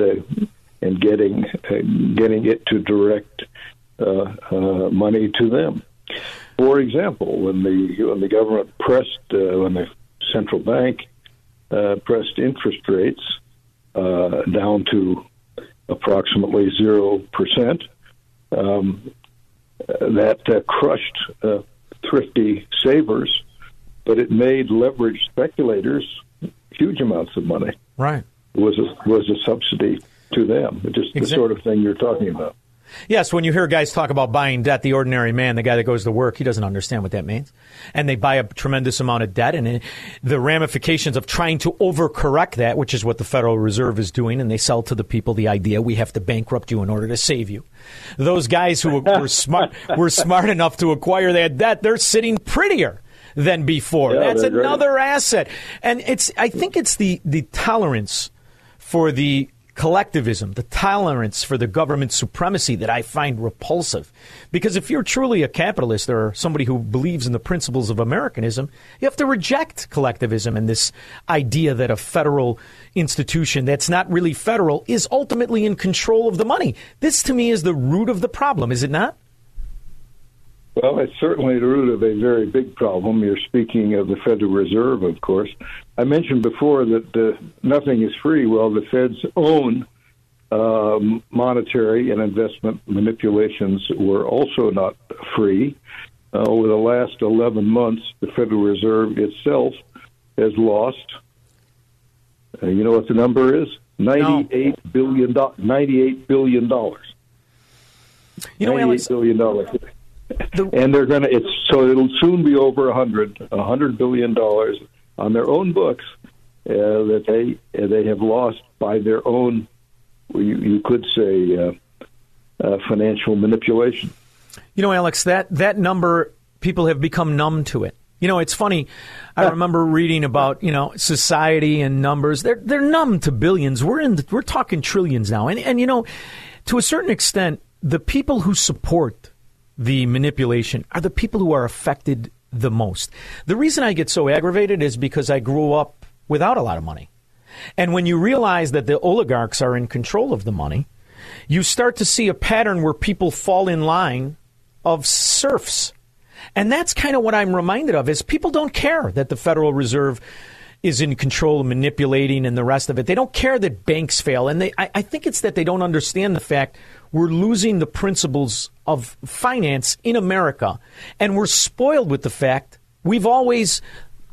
getting it to direct money to them. For example, when the government pressed when the central bank pressed interest rates down to approximately 0%, that crushed thrifty savers, but it made leveraged speculators huge amounts of money. Right. It was a subsidy to them, just the sort of thing you're talking about. Yes, when you hear guys talk about buying debt, the ordinary man, the guy that goes to work, he doesn't understand what that means. And they buy a tremendous amount of debt, and the ramifications of trying to overcorrect that, which is what the Federal Reserve is doing, and they sell to the people the idea we have to bankrupt you in order to save you. Those guys who were smart enough to acquire that debt, they're sitting prettier than before. Yeah, that's another asset. And I think it's the tolerance for the collectivism, the tolerance for the government supremacy that I find repulsive. Because if you're truly a capitalist or somebody who believes in the principles of Americanism, you have to reject collectivism and this idea that a federal institution that's not really federal is ultimately in control of the money. This, to me, is the root of the problem, is it not? Well, it's certainly the root of a very big problem. You're speaking of the Federal Reserve, of course. I mentioned before that nothing is free. Well, the Fed's own monetary and investment manipulations were also not free. Over the last 11 months, the Federal Reserve itself has lost, you know what the number is? $98 billion. You know, $98 billion. And they're going to. So it'll soon be over $100 billion on their own books that they have lost by their own, you could say, financial manipulation. You know, Alex, that number, people have become numb to it. You know, it's funny. I remember reading about, you know, society and numbers. They're numb to billions. We're talking trillions now, and you know, to a certain extent, the people who support the manipulation are the people who are affected the most. The reason I get so aggravated is because I grew up without a lot of money. And when you realize that the oligarchs are in control of the money, you start to see a pattern where people fall in line of serfs. And that's kind of what I'm reminded of, is people don't care that the Federal Reserve is in control, manipulating, and the rest of it. They don't care that banks fail. And I think it's that they don't understand the fact we're losing the principles of finance in America. And we're spoiled with the fact we've always,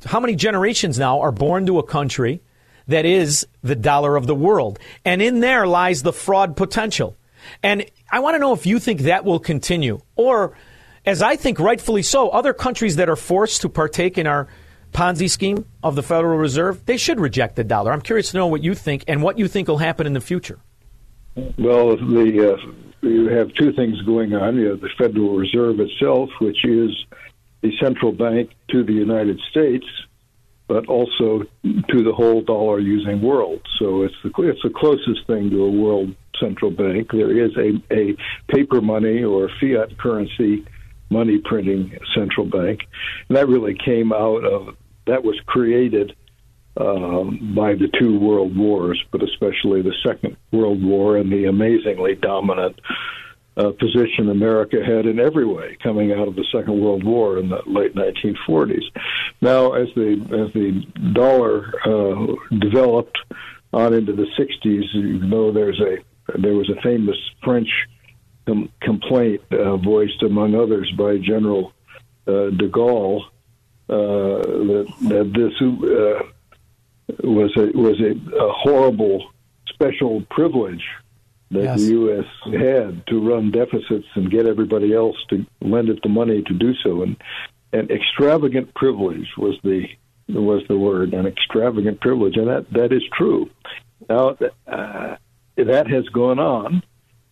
how many generations now are born to a country that is the dollar of the world. And in there lies the fraud potential. And I want to know if you think that will continue, or, as I think rightfully so, other countries that are forced to partake in our Ponzi scheme of the Federal Reserve, they should reject the dollar. I'm curious to know what you think and what you think will happen in the future. Well, you have two things going on. You have the Federal Reserve itself, which is the central bank to the United States, but also to the whole dollar-using world. So it's the closest thing to a world central bank. There is a paper money or fiat currency money printing central bank. And that really came out of, that was created by the two world wars, but especially the Second World War and the amazingly dominant position America had in every way coming out of the Second World War in the late 1940s. Now, as the dollar developed on into the 60s, you know, there was a famous French complaint voiced, among others, by General de Gaulle that this was a horrible special privilege that yes. The U.S. had to run deficits and get everybody else to lend it the money to do so. And extravagant privilege was the word, an extravagant privilege, and that is true. Now that has gone on.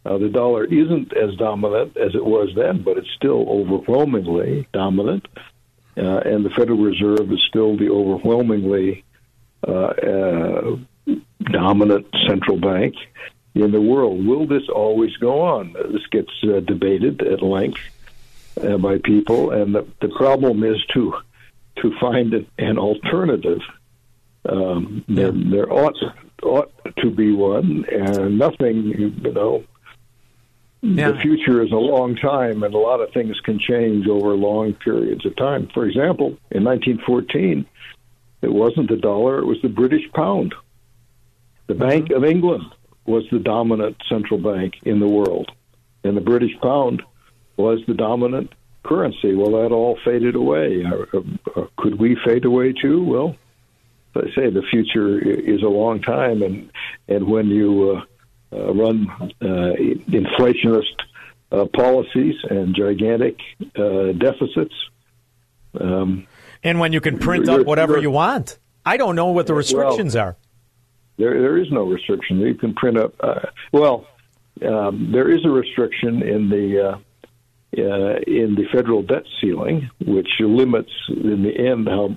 The dollar isn't as dominant as it was then, but it's still overwhelmingly dominant, and the Federal Reserve is still the overwhelmingly dominant central bank in the world. Will this always go on? This gets debated at length by people, and the problem is to find an alternative. There ought to be one, and nothing, you know. Yeah. The future is a long time, and a lot of things can change over long periods of time. For example, in 1914, it wasn't the dollar, it was the British pound. The Bank of England was the dominant central bank in the world, and the British pound was the dominant currency. Well, that all faded away. Could we fade away too? Well, as I say, the future is a long time, and when you run inflationist policies and gigantic deficits. And when you can print up whatever you want. I don't know what the restrictions are. There is no restriction. You can print up. There is a restriction in the federal debt ceiling, which limits in the end how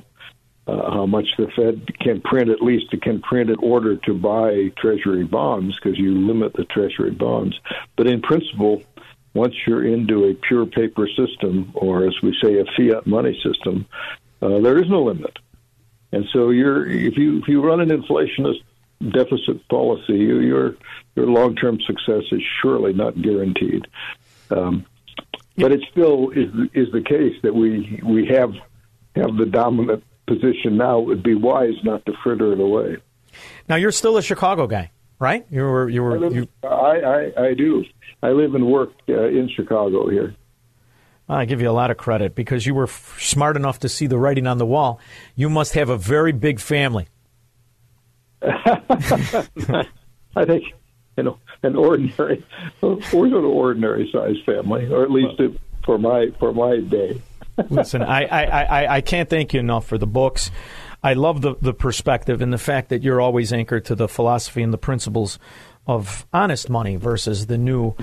much the Fed can print, at least it can print in order to buy Treasury bonds, because you limit the Treasury bonds. But in principle, once you're into a pure paper system, or as we say, a fiat money system, there is no limit. And so if you run an inflationist deficit policy, your long-term success is surely not guaranteed. But it still is the case that we have the dominant position now. It would be wise not to fritter it away. Now, you're still a Chicago guy, right? I do. I live and work in Chicago here. I give you a lot of credit because you were smart enough to see the writing on the wall. You must have a very big family. I think, you know, an ordinary sized family, or at least for my day. Listen, I can't thank you enough for the books. I love the perspective and the fact that you're always anchored to the philosophy and the principles of honest money versus the new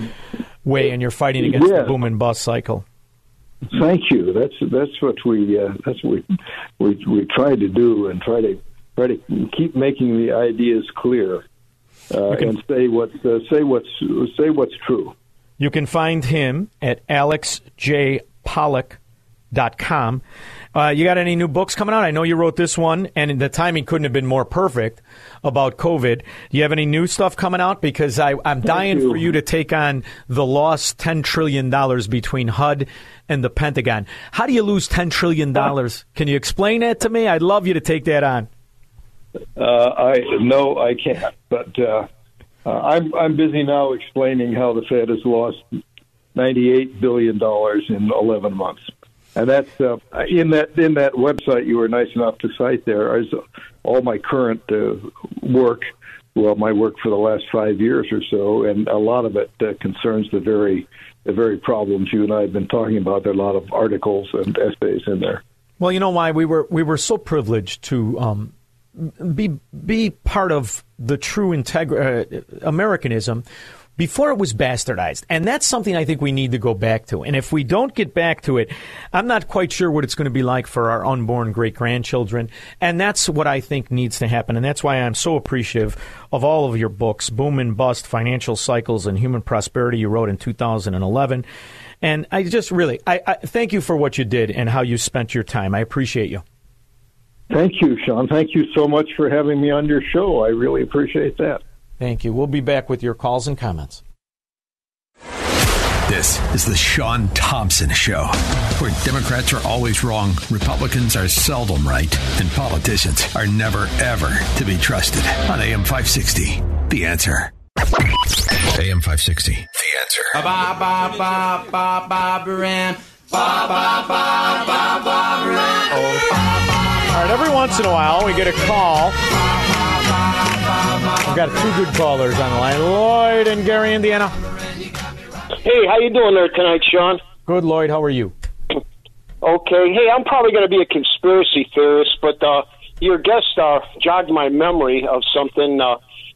way, and you're fighting against the boom and bust cycle. Thank you. That's what we try to do, and try to keep making the ideas clear and say what's true. You can find him at alexjpollock.com. You got any new books coming out? I know you wrote this one, and the timing couldn't have been more perfect about COVID. Do you have any new stuff coming out? Because I'm dying for you to take on the lost $10 trillion between HUD and the Pentagon. How do you lose $10 trillion? Can you explain that to me? I'd love you to take that on. I can't. But I'm busy now explaining how the Fed has lost $98 billion in 11 months. And that's in that website you were nice enough to cite there is all my current work, well, my work for the last 5 years or so, and a lot of it concerns the very problems you and I have been talking about. There are a lot of articles and essays in there. Well, you know why we were so privileged to be part of the true Americanism before it was bastardized. And that's something I think we need to go back to. And if we don't get back to it, I'm not quite sure what it's going to be like for our unborn great-grandchildren. And that's what I think needs to happen. And that's why I'm so appreciative of all of your books, Boom and Bust, Financial Cycles, and Human Prosperity, you wrote in 2011. And I just really, I thank you for what you did and how you spent your time. I appreciate you. Thank you, Sean. Thank you so much for having me on your show. I really appreciate that. Thank you. We'll be back with your calls and comments. This is the Sean Thompson Show, where Democrats are always wrong, Republicans are seldom right, and politicians are never, ever to be trusted. On AM 560, The Answer. AM 560, The Answer. All right, every once in a while we get a call. We've got two good callers on the line, Lloyd and Gary, Indiana. Hey, how you doing there tonight, Sean? Good, Lloyd. How are you? Okay. Hey, I'm probably going to be a conspiracy theorist, but your guest jogged my memory of something.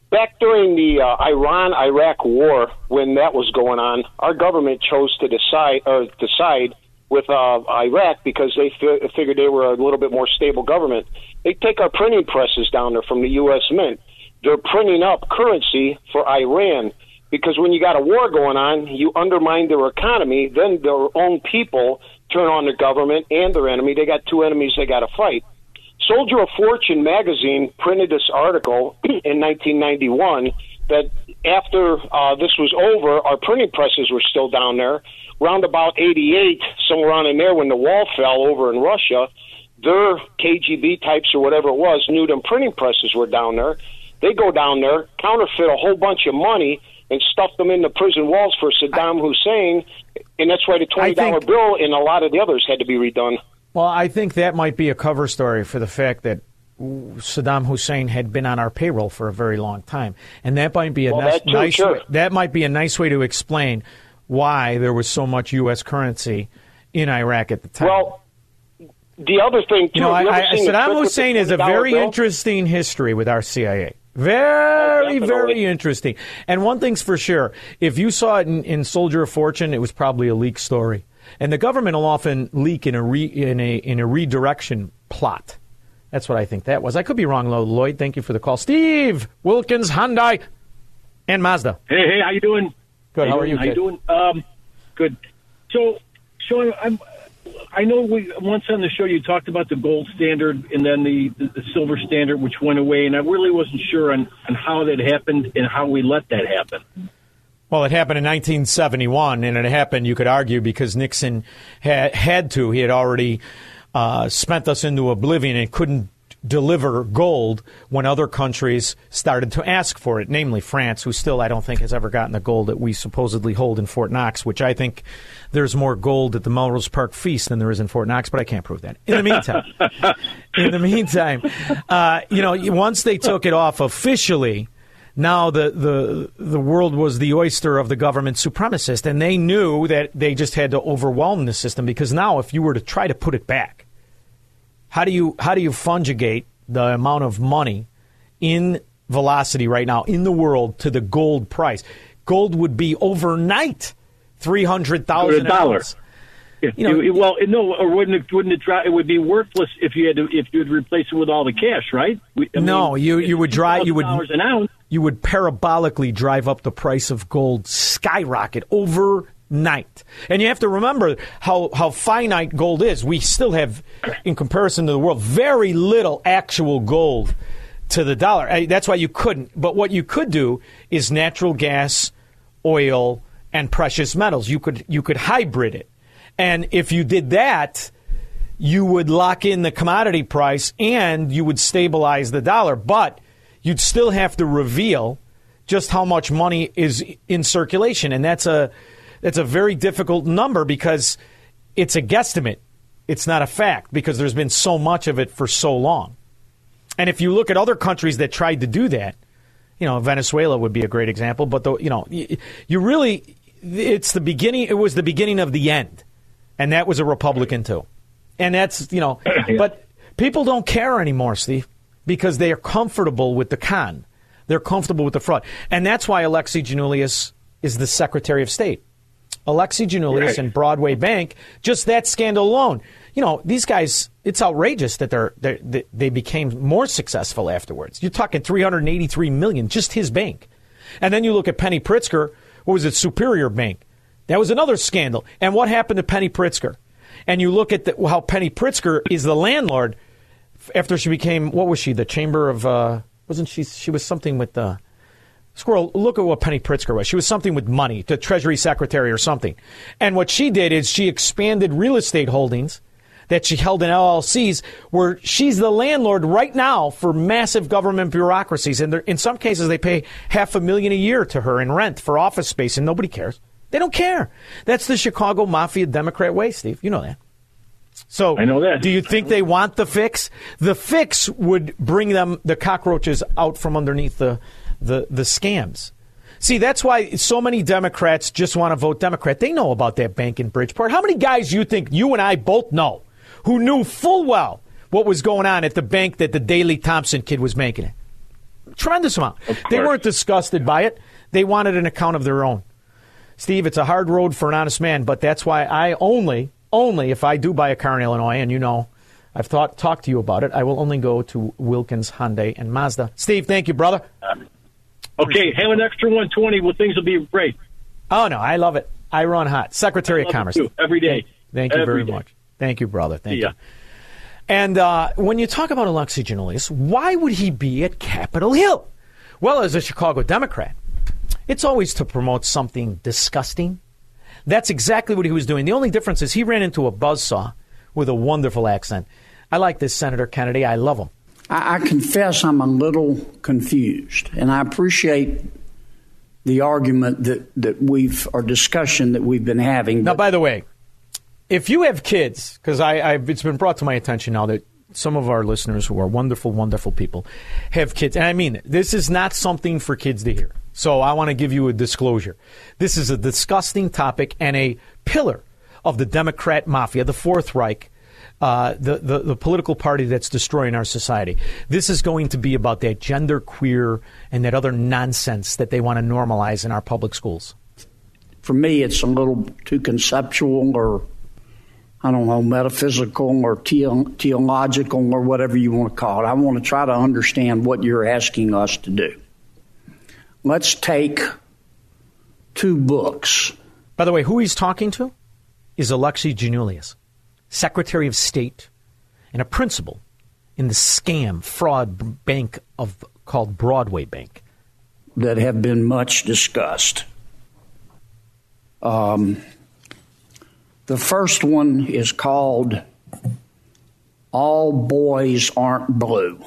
Back during the Iran-Iraq war, when that was going on, our government chose to decide with Iraq because they figured they were a little bit more stable government. They take our printing presses down there from the U.S. Mint. They're printing up currency for Iran because when you got a war going on, you undermine their economy. Then their own people turn on the government and their enemy. They got two enemies they got to fight. Soldier of Fortune magazine printed this article in 1991 that after this was over, our printing presses were still down there. Round about 88, somewhere around in there when the wall fell over in Russia, their KGB types or whatever it was knew them printing presses were down there. They go down there, counterfeit a whole bunch of money, and stuff them in the prison walls for Saddam Hussein, and that's why the $20 bill and a lot of the others had to be redone. Well, I think that might be a cover story for the fact that Saddam Hussein had been on our payroll for a very long time, and that might be a nice way to explain why there was so much U.S. currency in Iraq at the time. Well, the other thing, too, Saddam Hussein is a very interesting history with our CIA. Very, very interesting. And one thing's for sure, if you saw it in Soldier of Fortune, it was probably a leak story. And the government will often leak in a redirection plot. That's what I think that was. I could be wrong, Lloyd. Thank you for the call. Steve Wilkins, Hyundai, and Mazda. Hey, how you doing? Good. How are you? How you doing? Good. So, Sean, I know once on the show you talked about the gold standard and then the silver standard, which went away, and I really wasn't sure on how that happened and how we let that happen. Well, it happened in 1971, and it happened, you could argue, because Nixon had to. He had already spent us into oblivion and couldn't deliver gold when other countries started to ask for it, namely France, who still I don't think has ever gotten the gold that we supposedly hold in Fort Knox, which I think there's more gold at the Melrose Park feast than there is in Fort Knox, but I can't prove that. In the meantime, once they took it off officially, now the world was the oyster of the government supremacist, and they knew that they just had to overwhelm the system, because now if you were to try to put it back, How do you fungate the amount of money in velocity right now in the world to the gold price? Gold would be overnight $300,000. Wouldn't it drop? It would be worthless if you would replace it with all the cash, right? You would parabolically drive up the price of gold skyrocket over night. And you have to remember how finite gold is. We still have, in comparison to the world, very little actual gold to the dollar. That's why you couldn't. But what you could do is natural gas, oil, and precious metals. You could hybrid it. And if you did that, you would lock in the commodity price and you would stabilize the dollar. But you'd still have to reveal just how much money is in circulation. And that's a very difficult number because it's a guesstimate. It's not a fact because there's been so much of it for so long. And if you look at other countries that tried to do that, you know, Venezuela would be a great example. But, it was the beginning of the end. And that was a Republican, too. And that's, but people don't care anymore, Steve, because they are comfortable with the con. They're comfortable with the fraud. And that's why Alexi Giannoulias is the Secretary of State. Alexi Giannoulias and Broadway Bank, just that scandal alone. These guys, it's outrageous that they became more successful afterwards. You're talking $383 million, just his bank. And then you look at Penny Pritzker, what was it, Superior Bank. That was another scandal. And what happened to Penny Pritzker? And you look at how Penny Pritzker is the landlord after she became, what was she, the chamber of, wasn't she? She was something with Squirrel, look at what Penny Pritzker was. She was something with money, the Treasury Secretary or something. And what she did is she expanded real estate holdings that she held in LLCs where she's the landlord right now for massive government bureaucracies. And in some cases, they pay $500,000 a year to her in rent for office space, and nobody cares. They don't care. That's the Chicago Mafia Democrat way, Steve. You know that. So I know that. Do you think they want the fix? The fix would bring them the cockroaches out from underneath the scams. See, that's why so many Democrats just want to vote Democrat. They know about that bank in Bridgeport. How many guys you think you and I both know who knew full well what was going on at the bank that the Daly Thompson kid was making it? Tremendous amount. They weren't disgusted by it. They wanted an account of their own. Steve, it's a hard road for an honest man, but that's why I only if I do buy a car in Illinois, and I've talked to you about it, I will only go to Wilkins, Hyundai, and Mazda. Steve, thank you, brother. Okay, have an extra 120. Well, things will be great. Oh, no, I love it. I run hot. Secretary of Commerce. Every day. Thank you very much. Thank you, brother. Thank you. And when you talk about Alexi Giannoulias, why would he be at Capitol Hill? Well, as a Chicago Democrat, it's always to promote something disgusting. That's exactly what he was doing. The only difference is he ran into a buzzsaw with a wonderful accent. I like this Senator Kennedy. I love him. I confess I'm a little confused, and I appreciate the argument discussion that we've been having. Now, by the way, if you have kids, because it's been brought to my attention now that some of our listeners who are wonderful, wonderful people have kids. And I mean, this is not something for kids to hear. So I want to give you a disclosure. This is a disgusting topic and a pillar of the Democrat mafia, the Fourth Reich, the political party that's destroying our society. This is going to be about that gender queer and that other nonsense that they want to normalize in our public schools. For me, it's a little too conceptual or, I don't know, metaphysical or theological or whatever you want to call it. I want to try to understand what you're asking us to do. Let's take two books. By the way, who he's talking to is Alexi Giannoulias, Secretary of State and a principal in the scam fraud bank called Broadway Bank. That have been much discussed. The first one is called All Boys Aren't Blue.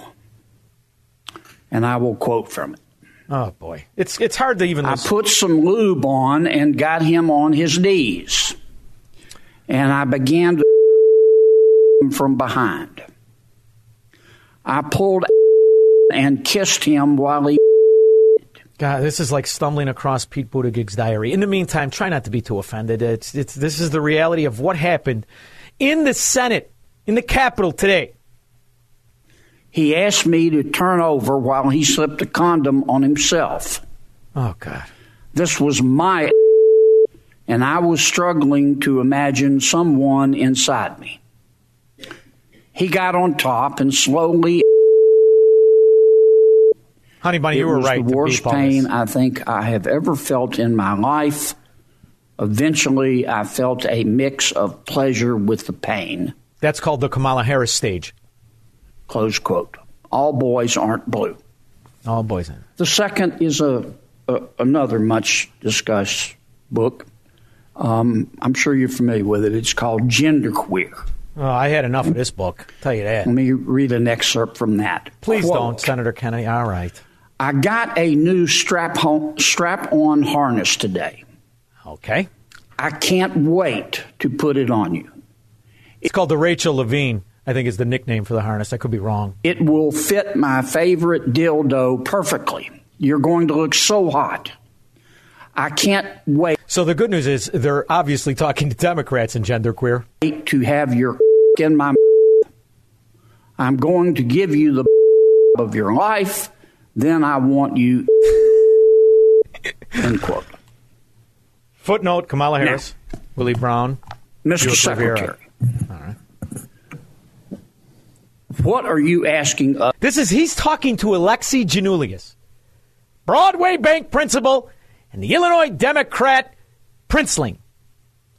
And I will quote from it. Oh, boy. It's hard to even listen. I put some lube on and got him on his knees. And I began to him from behind. I pulled and kissed him while he... God, this is like stumbling across Pete Buttigieg's diary. In the meantime, try not to be too offended. This is the reality of what happened in the Senate, in the Capitol today. He asked me to turn over while he slipped a condom on himself. Oh, God. This was my and I was struggling to imagine someone inside me. He got on top and slowly... Honey bunny, you were right. It was the worst pain I think I have ever felt in my life. Eventually, I felt a mix of pleasure with the pain. That's called the Kamala Harris stage. Close quote. All boys aren't blue. All boys aren't. The second is another much discussed book. I'm sure you're familiar with it. It's called Genderqueer. Oh, I had enough of this book, I'll tell you that. Let me read an excerpt from that. Please quote, don't, Senator Kennedy. All right. I got a new strap-on harness today. Okay. I can't wait to put it on you. It's called the Rachel Levine, I think is the nickname for the harness. I could be wrong. It will fit my favorite dildo perfectly. You're going to look so hot. I can't wait. So the good news is they're obviously talking to Democrats in Genderqueer. To have your in my I'm going to give you the of your life. Then I want you. End quote. Footnote, Kamala Harris, now, Willie Brown. Mr. Secretary. All right. What are you asking us? This is, he's talking to Alexi Giannoulias, Broadway Bank principal, and the Illinois Democrat princeling,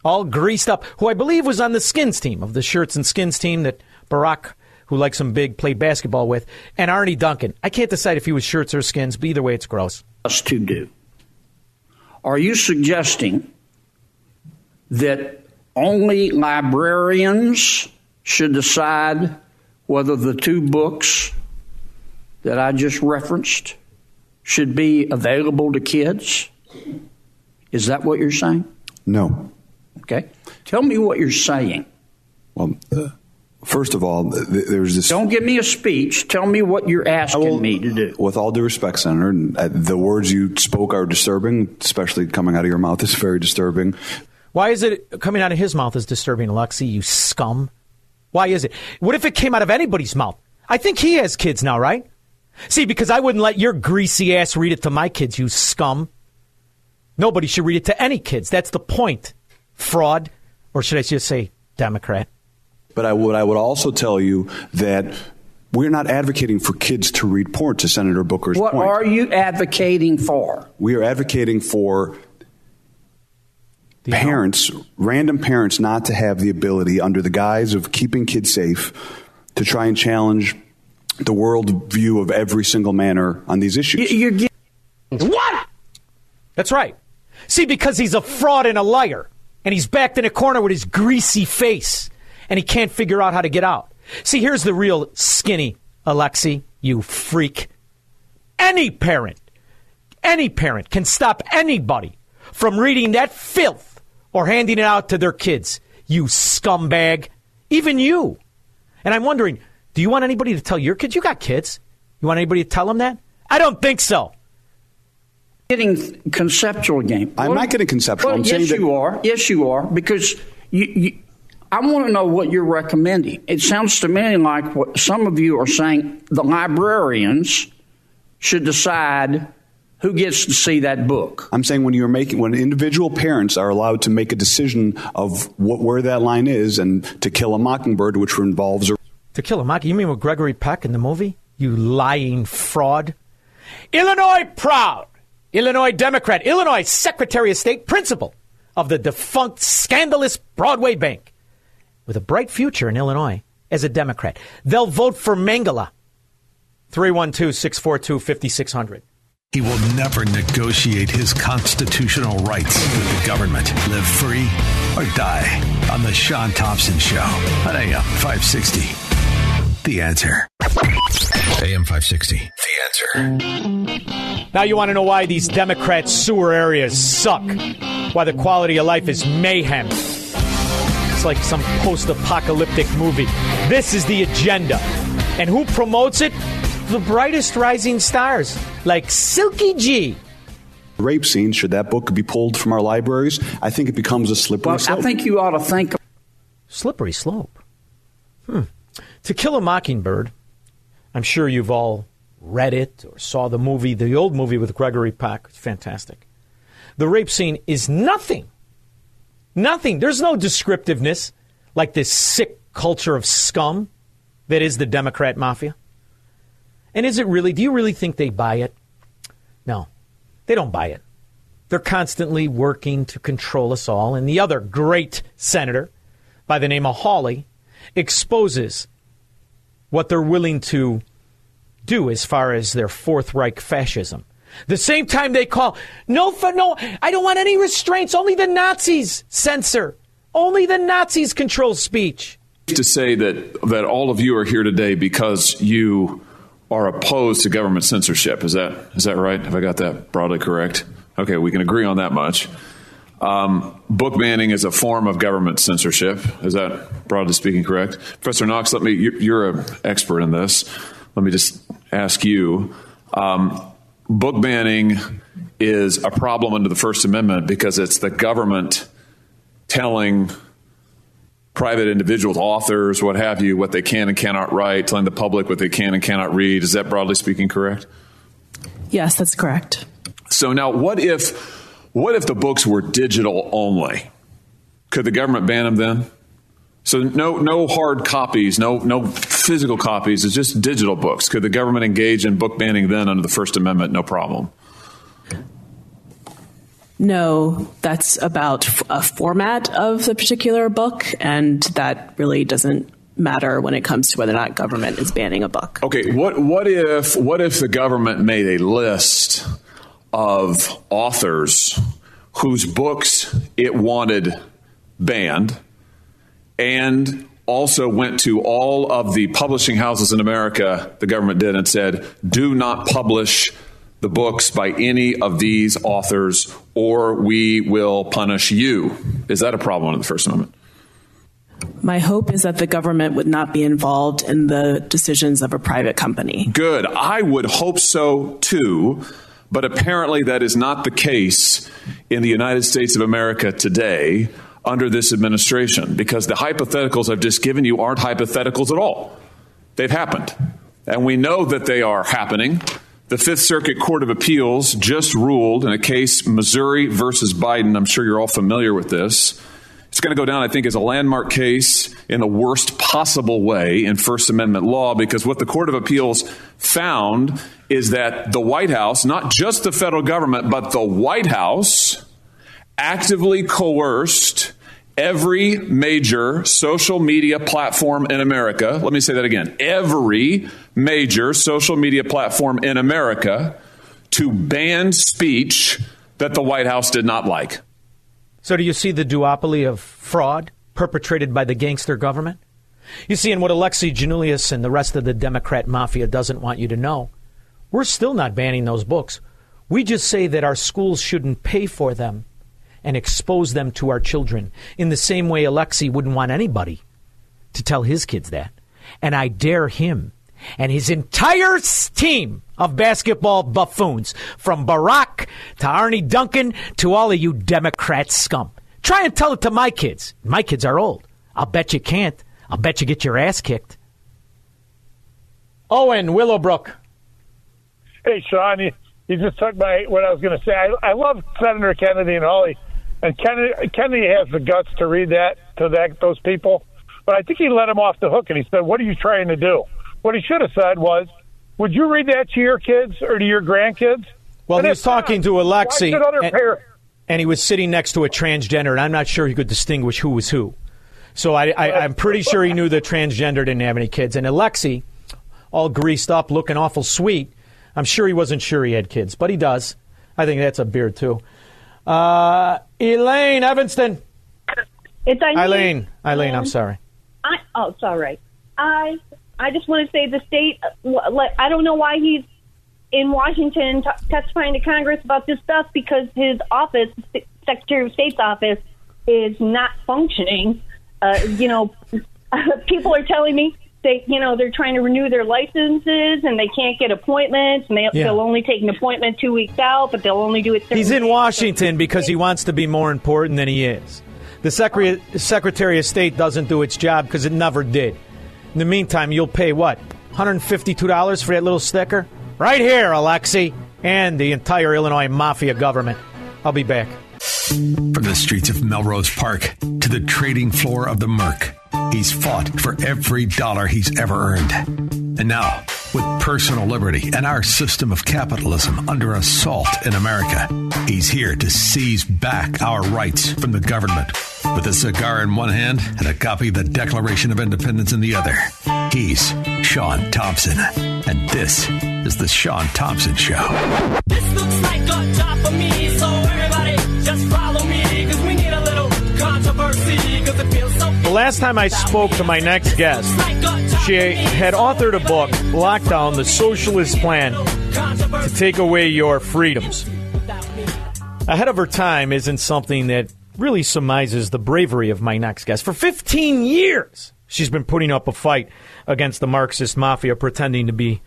all greased up, who I believe was on the Skins team, of the Shirts and Skins team that Barack, who likes him big, played basketball with, and Arnie Duncan. I can't decide if he was Shirts or Skins, but either way, it's gross. Us to do. Are you suggesting that only librarians should decide whether the two books that I just referenced should be available to kids? Is that what you're saying? No. Okay. Tell me what you're saying. Well, first of all, there's this... Don't give me a speech. Tell me what you're asking me to do. With all due respect, Senator, the words you spoke are disturbing, especially coming out of your mouth is very disturbing. Why is it coming out of his mouth is disturbing, Alexi, you scum? Why is it? What if it came out of anybody's mouth? I think he has kids now, right? See, because I wouldn't let your greasy ass read it to my kids, you scum. Nobody should read it to any kids. That's the point. Fraud, or should I just say Democrat? But I would also tell you that we're not advocating for kids to read porn, to Senator Booker's point. What are you advocating for? We are advocating for parents, random parents, not to have the ability, under the guise of keeping kids safe, to try and challenge the world view of every single manner on these issues. What? That's right. See, because he's a fraud and a liar, and he's backed in a corner with his greasy face, and he can't figure out how to get out. See, here's the real skinny, Alexi, you freak. Any parent can stop anybody from reading that filth or handing it out to their kids, you scumbag, even you. And I'm wondering, do you want anybody to tell your kids? You got kids. You want anybody to tell them that? I don't think so. Getting conceptual game. I'm not getting conceptual. Well, I'm yes, you are. Yes, you are. Because I want to know what you're recommending. It sounds to me like what some of you are saying, the librarians should decide who gets to see that book. I'm saying when individual parents are allowed to make a decision of where that line is, and To Kill a Mockingbird, which involves a... To Kill a Mockingbird? You mean with Gregory Peck in the movie? You lying fraud. Illinois proud. Illinois Democrat. Illinois Secretary of State principal of the defunct, scandalous Broadway Bank. With a bright future in Illinois as a Democrat. They'll vote for Mangala. 312-642-5600. He will never negotiate his constitutional rights with the government. Live free or die on the Sean Thompson Show on AM 560. The answer. AM 560. The answer. Now you want to know why these Democrat sewer areas suck. Why the quality of life is mayhem. It's like some post-apocalyptic movie. This is the agenda. And who promotes it? The brightest rising stars, like Silky G. Rape scene, should that book be pulled from our libraries? I think it becomes a slippery slope. I think you ought to think... Slippery slope. To Kill a Mockingbird, I'm sure you've all read it or saw the movie, the old movie with Gregory Peck. It's fantastic. The rape scene is nothing. Nothing. There's no descriptiveness like this sick culture of scum that is the Democrat mafia. And do you really think they buy it? No, they don't buy it. They're constantly working to control us all. And the other great senator by the name of Hawley exposes what they're willing to do as far as their Fourth Reich fascism. The same time they call, no, I don't want any restraints. Only the Nazis censor. Only the Nazis control speech. To say that all of you are here today because you are opposed to government censorship. Is that right? Have I got that broadly correct? Okay, we can agree on that much. Book banning is a form of government censorship. Is that, broadly speaking, correct? Professor Knox, you're an expert in this. Let me just ask you. Book banning is a problem under the First Amendment because it's the government telling private individuals, authors, what have you, what they can and cannot write, telling the public what they can and cannot read. Is that, broadly speaking, correct? Yes, that's correct. So now what if the books were digital only? Could the government ban them then? So no hard copies, no physical copies. It's just digital books. Could the government engage in book banning then under the First Amendment? No problem. No, that's about a format of the particular book, and that really doesn't matter when it comes to whether or not government is banning a book. Okay, what if the government made a list of authors whose books it wanted banned, and also went to all of the publishing houses in America, the government did, and said, do not publish the books by any of these authors or we will punish you. Is that a problem in the First Amendment? My hope is that the government would not be involved in the decisions of a private company. Good. I would hope so, too. But apparently that is not the case in the United States of America today under this administration, because the hypotheticals I've just given you aren't hypotheticals at all. They've happened. And we know that they are happening. The Fifth Circuit Court of Appeals just ruled in a case, Missouri versus Biden. I'm sure you're all familiar with this. It's going to go down, I think, as a landmark case in the worst possible way in First Amendment law, because what the Court of Appeals found is that the White House, not just the federal government, but the White House actively coerced every major social media platform in America. Let me say that again. Every major social media platform in America to ban speech that the White House did not like. So do you see the duopoly of fraud perpetrated by the gangster government? You see, and what Alexi Giannoulias and the rest of the Democrat mafia doesn't want you to know, we're still not banning those books. We just say that our schools shouldn't pay for them and expose them to our children in the same way Alexi wouldn't want anybody to tell his kids that. And I dare him and his entire team of basketball buffoons, from Barack to Arnie Duncan to all of you Democrat scum. Try and tell it to my kids. My kids are old. I'll bet you can't. I'll bet you get your ass kicked. Owen, Willowbrook. Hey, Sean, you just took what I was going to say. I love Senator Kennedy and Hawley. And Kennedy has the guts to read that to those people. But I think he let him off the hook, and he said, what are you trying to do? What he should have said was, would you read that to your kids or to your grandkids? Well, he was talking to Alexi, and he was sitting next to a transgender, and I'm not sure he could distinguish who was who. So I'm pretty sure he knew the transgender didn't have any kids. And Alexi, all greased up, looking awful sweet, I'm sure he wasn't sure he had kids, but he does. I think that's a beard, too. Elaine Evanston. It's Eileen, I'm sorry. It's all right. I just want to say the state, I don't know why he's in Washington testifying to Congress about this stuff, because his office, Secretary of State's office, is not functioning. People are telling me they're trying to renew their licenses and they can't get appointments, and they'll only take an appointment 2 weeks out, but they'll only do it. He's in Washington because he wants to be more important than he is. The Secretary of State doesn't do its job because it never did. In the meantime, you'll pay, what, $152 for that little sticker? Right here, Alexi, and the entire Illinois mafia government. I'll be back. From the streets of Melrose Park to the trading floor of the Merc, he's fought for every dollar he's ever earned. And now, with personal liberty and our system of capitalism under assault in America. He's here to seize back our rights from the government. With a cigar in one hand and a copy of the Declaration of Independence in the other, he's Sean Thompson. And this is The Sean Thompson Show. This looks like a job for me, so everybody just follow me, because we need a little controversy, because it feels so. The last time I spoke to my next guest, she had authored a book, Lockdown, The Socialist Plan, to take away your freedoms. Ahead of her time isn't something that really surmises the bravery of my next guest. For 15 years, she's been putting up a fight against the Marxist mafia, pretending to be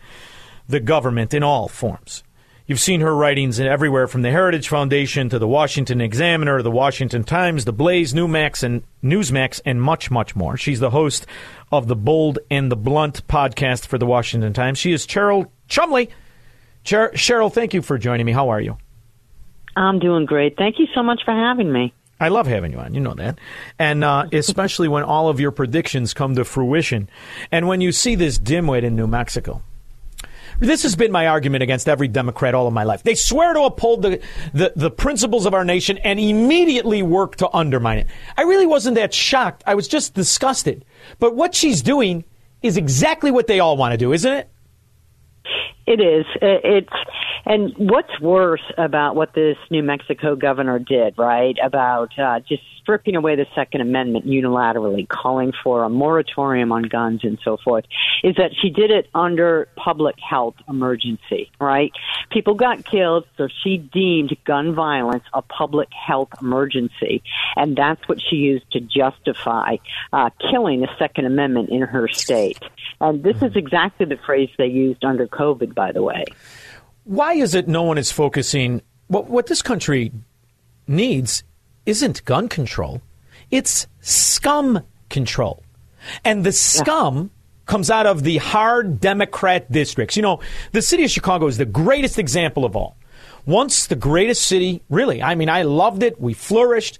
the government in all forms. You've seen her writings everywhere from the Heritage Foundation to the Washington Examiner, the Washington Times, the Blaze, Newsmax, and much, much more. She's the host of the Bold and the Blunt podcast for the Washington Times. She is Cheryl Chumley. Cheryl, thank you for joining me. How are you? I'm doing great. Thank you so much for having me. I love having you on. You know that. And especially when all of your predictions come to fruition. And when you see this dimwit in New Mexico. This has been my argument against every Democrat all of my life. They swear to uphold the principles of our nation and immediately work to undermine it. I really wasn't that shocked. I was just disgusted. But what she's doing is exactly what they all want to do, isn't it? It is. And what's worse about what this New Mexico governor did, right, about just stripping away the Second Amendment unilaterally, calling for a moratorium on guns and so forth, is that she did it under public health emergency, right? People got killed, so she deemed gun violence a public health emergency, and that's what she used to justify killing the Second Amendment in her state. And this is exactly the phrase they used under COVID, by the way. Why is it no one is focusing? What this country needs isn't gun control. It's scum control. And the scum comes out of the hard Democrat districts. You know, the city of Chicago is the greatest example of all. Once the greatest city, really. I mean, I loved it. We flourished.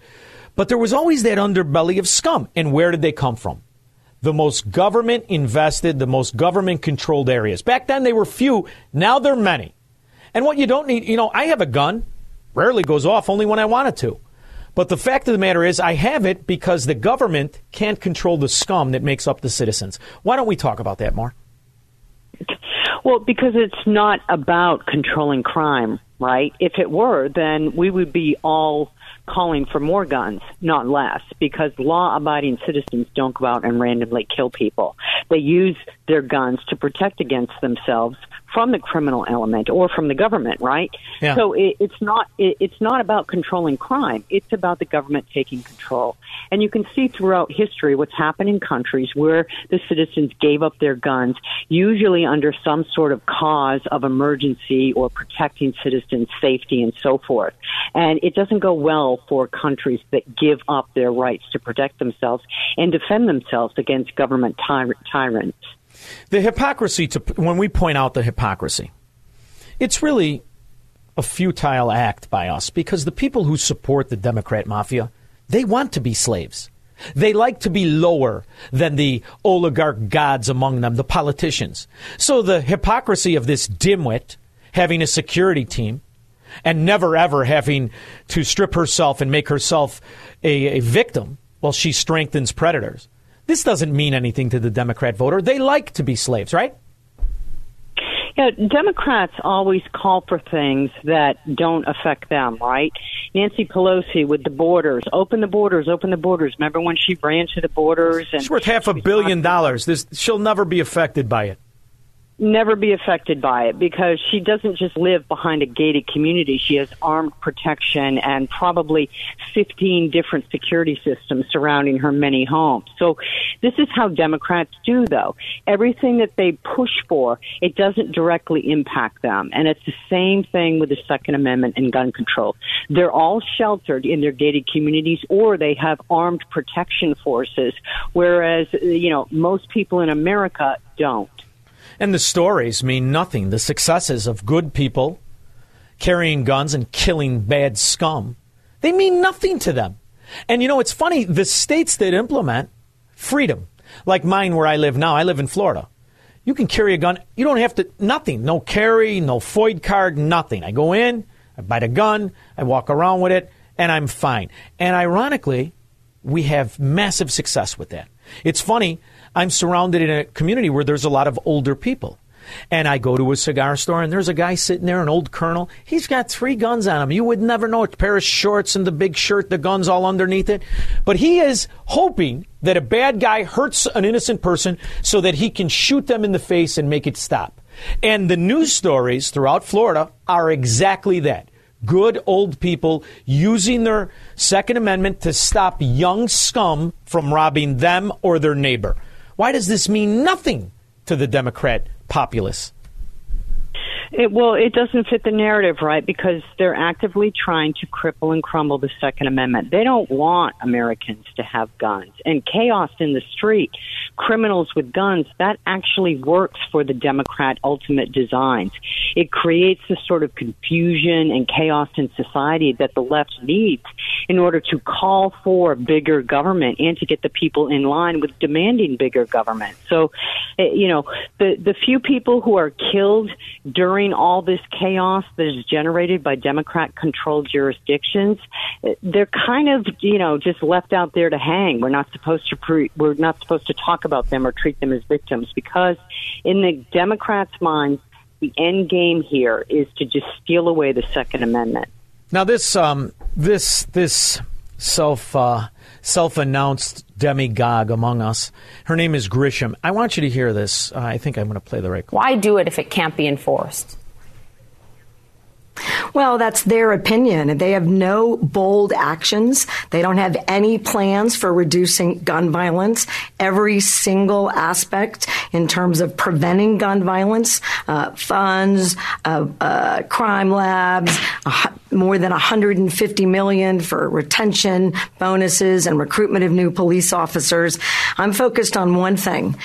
But there was always that underbelly of scum. And where did they come from? The most government invested, the most government controlled areas. Back then they were few. Now they're many. And what you don't need, you know, I have a gun. Rarely goes off, only when I want it to. But the fact of the matter is I have it because the government can't control the scum that makes up the citizens. Why don't we talk about that more? Well, because it's not about controlling crime, right? If it were, then we would be all calling for more guns, not less, because law-abiding citizens don't go out and randomly kill people. They use their guns to protect against themselves from the criminal element or from the government, right? Yeah. So it's not about controlling crime. It's about the government taking control. And you can see throughout history what's happened in countries where the citizens gave up their guns, usually under some sort of cause of emergency or protecting citizens' safety and so forth. And it doesn't go well for countries that give up their rights to protect themselves and defend themselves against government tyrants. The hypocrisy, when we point out the hypocrisy, it's really a futile act by us because the people who support the Democrat mafia, they want to be slaves. They like to be lower than the oligarch gods among them, the politicians. So the hypocrisy of this dimwit having a security team and never, ever having to strip herself and make herself a victim while she strengthens predators. This doesn't mean anything to the Democrat voter. They like to be slaves, right? Yeah, Democrats always call for things that don't affect them, right? Nancy Pelosi with the borders. Open the borders, open the borders. Remember when she ran to the borders? And she's worth $500 million. She'll never be affected by it. Never be affected by it because she doesn't just live behind a gated community. She has armed protection and probably 15 different security systems surrounding her many homes. So this is how Democrats do, though. Everything that they push for, it doesn't directly impact them. And it's the same thing with the Second Amendment and gun control. They're all sheltered in their gated communities or they have armed protection forces, whereas, you know, most people in America don't. And the stories mean nothing. The successes of good people carrying guns and killing bad scum, they mean nothing to them. And, you know, it's funny. The states that implement freedom, like mine where I live now, I live in Florida. You can carry a gun. You don't have to, nothing. No carry, no FOID card, nothing. I go in, I buy the gun, I walk around with it, and I'm fine. And ironically, we have massive success with that. It's funny, I'm surrounded in a community where there's a lot of older people. And I go to a cigar store, and there's a guy sitting there, an old colonel. He's got three guns on him. You would never know it. A pair of shorts and the big shirt, the gun's all underneath it. But he is hoping that a bad guy hurts an innocent person so that he can shoot them in the face and make it stop. And the news stories throughout Florida are exactly that. Good old people using their Second Amendment to stop young scum from robbing them or their neighbor. Why does this mean nothing to the Democrat populace? It doesn't fit the narrative, right? Because they're actively trying to cripple and crumble the Second Amendment. They don't want Americans to have guns. And chaos in the street, criminals with guns, that actually works for the Democrat ultimate designs. It creates the sort of confusion and chaos in society that the left needs in order to call for bigger government and to get the people in line with demanding bigger government. So, you know, the few people who are killed during all this chaos that is generated by Democrat-controlled jurisdictions, they're kind of, you know, just left out there to hang. We're not supposed to talk about them or treat them as victims, because in the Democrats' minds, the end game here is to just steal away the Second Amendment. Now, this self-announced demagogue among us, her name is Grisham. I want you to hear this. I think I'm going to play the right clip. Why do it if it can't be enforced? Well, that's their opinion. They have no bold actions. They don't have any plans for reducing gun violence. Every single aspect in terms of preventing gun violence, funds, crime labs, more than $150 million for retention bonuses and recruitment of new police officers. I'm focused on one thing.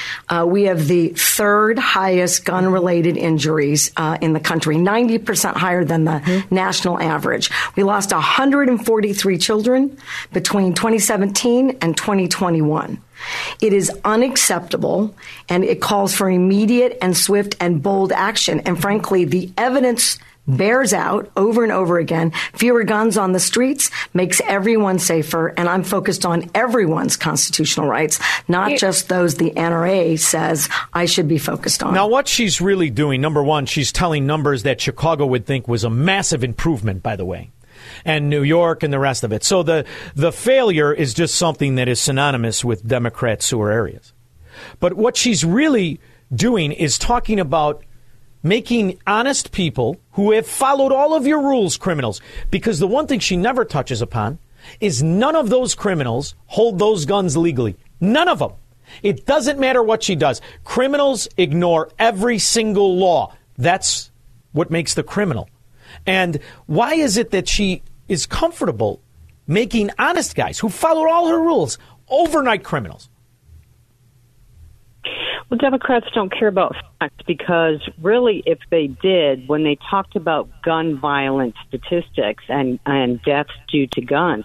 We have the third highest gun-related injuries in the country, 90% higher than the national average. We lost 143 children between 2017 and 2021. It is unacceptable, and it calls for immediate and swift and bold action. And frankly, the evidence bears out over and over again. Fewer guns on the streets makes everyone safer, and I'm focused on everyone's constitutional rights, not just those the NRA says I should be focused on. Now, what she's really doing, number one, she's telling numbers that Chicago would think was a massive improvement, by the way, and New York and the rest of it. So the failure is just something that is synonymous with Democrat sewer areas. But what she's really doing is talking about making honest people who have followed all of your rules criminals. Because the one thing she never touches upon is none of those criminals hold those guns legally. None of them. It doesn't matter what she does. Criminals ignore every single law. That's what makes the criminal. And why is it that she is comfortable making honest guys who followed all her rules overnight criminals? Well, Democrats don't care about facts, because really, if they did, when they talked about gun violence statistics and deaths due to guns,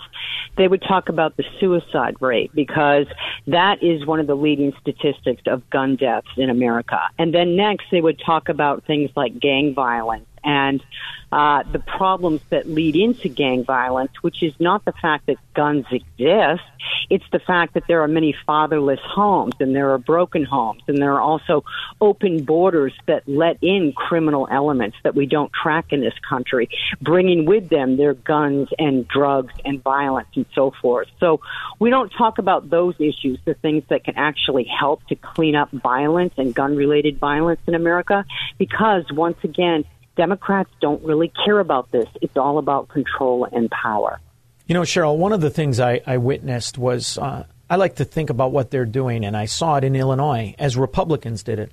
they would talk about the suicide rate, because that is one of the leading statistics of gun deaths in America. And then next, they would talk about things like gang violence and the problems that lead into gang violence, which is not the fact that guns exist. It's the fact that there are many fatherless homes, and there are broken homes, and there are also open borders that let in criminal elements that we don't track in this country, bringing with them their guns and drugs and violence and so forth. So we don't talk about those issues, the things that can actually help to clean up violence and gun-related violence in America, because, once again, Democrats don't really care about this. It's all about control and power. You know, Cheryl, one of the things I witnessed was I like to think about what they're doing, and I saw it in Illinois as Republicans did it.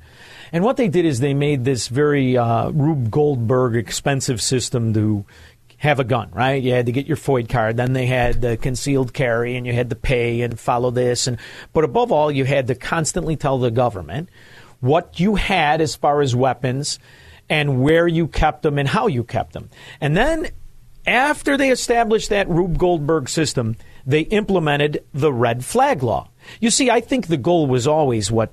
And what they did is they made this very Rube Goldberg expensive system to have a gun, right? You had to get your FOID card. Then they had the concealed carry, and you had to pay and follow this. But above all, you had to constantly tell the government what you had as far as weapons and where you kept them and how you kept them. And then after they established that Rube Goldberg system, they implemented the red flag law. You see, I think the goal was always what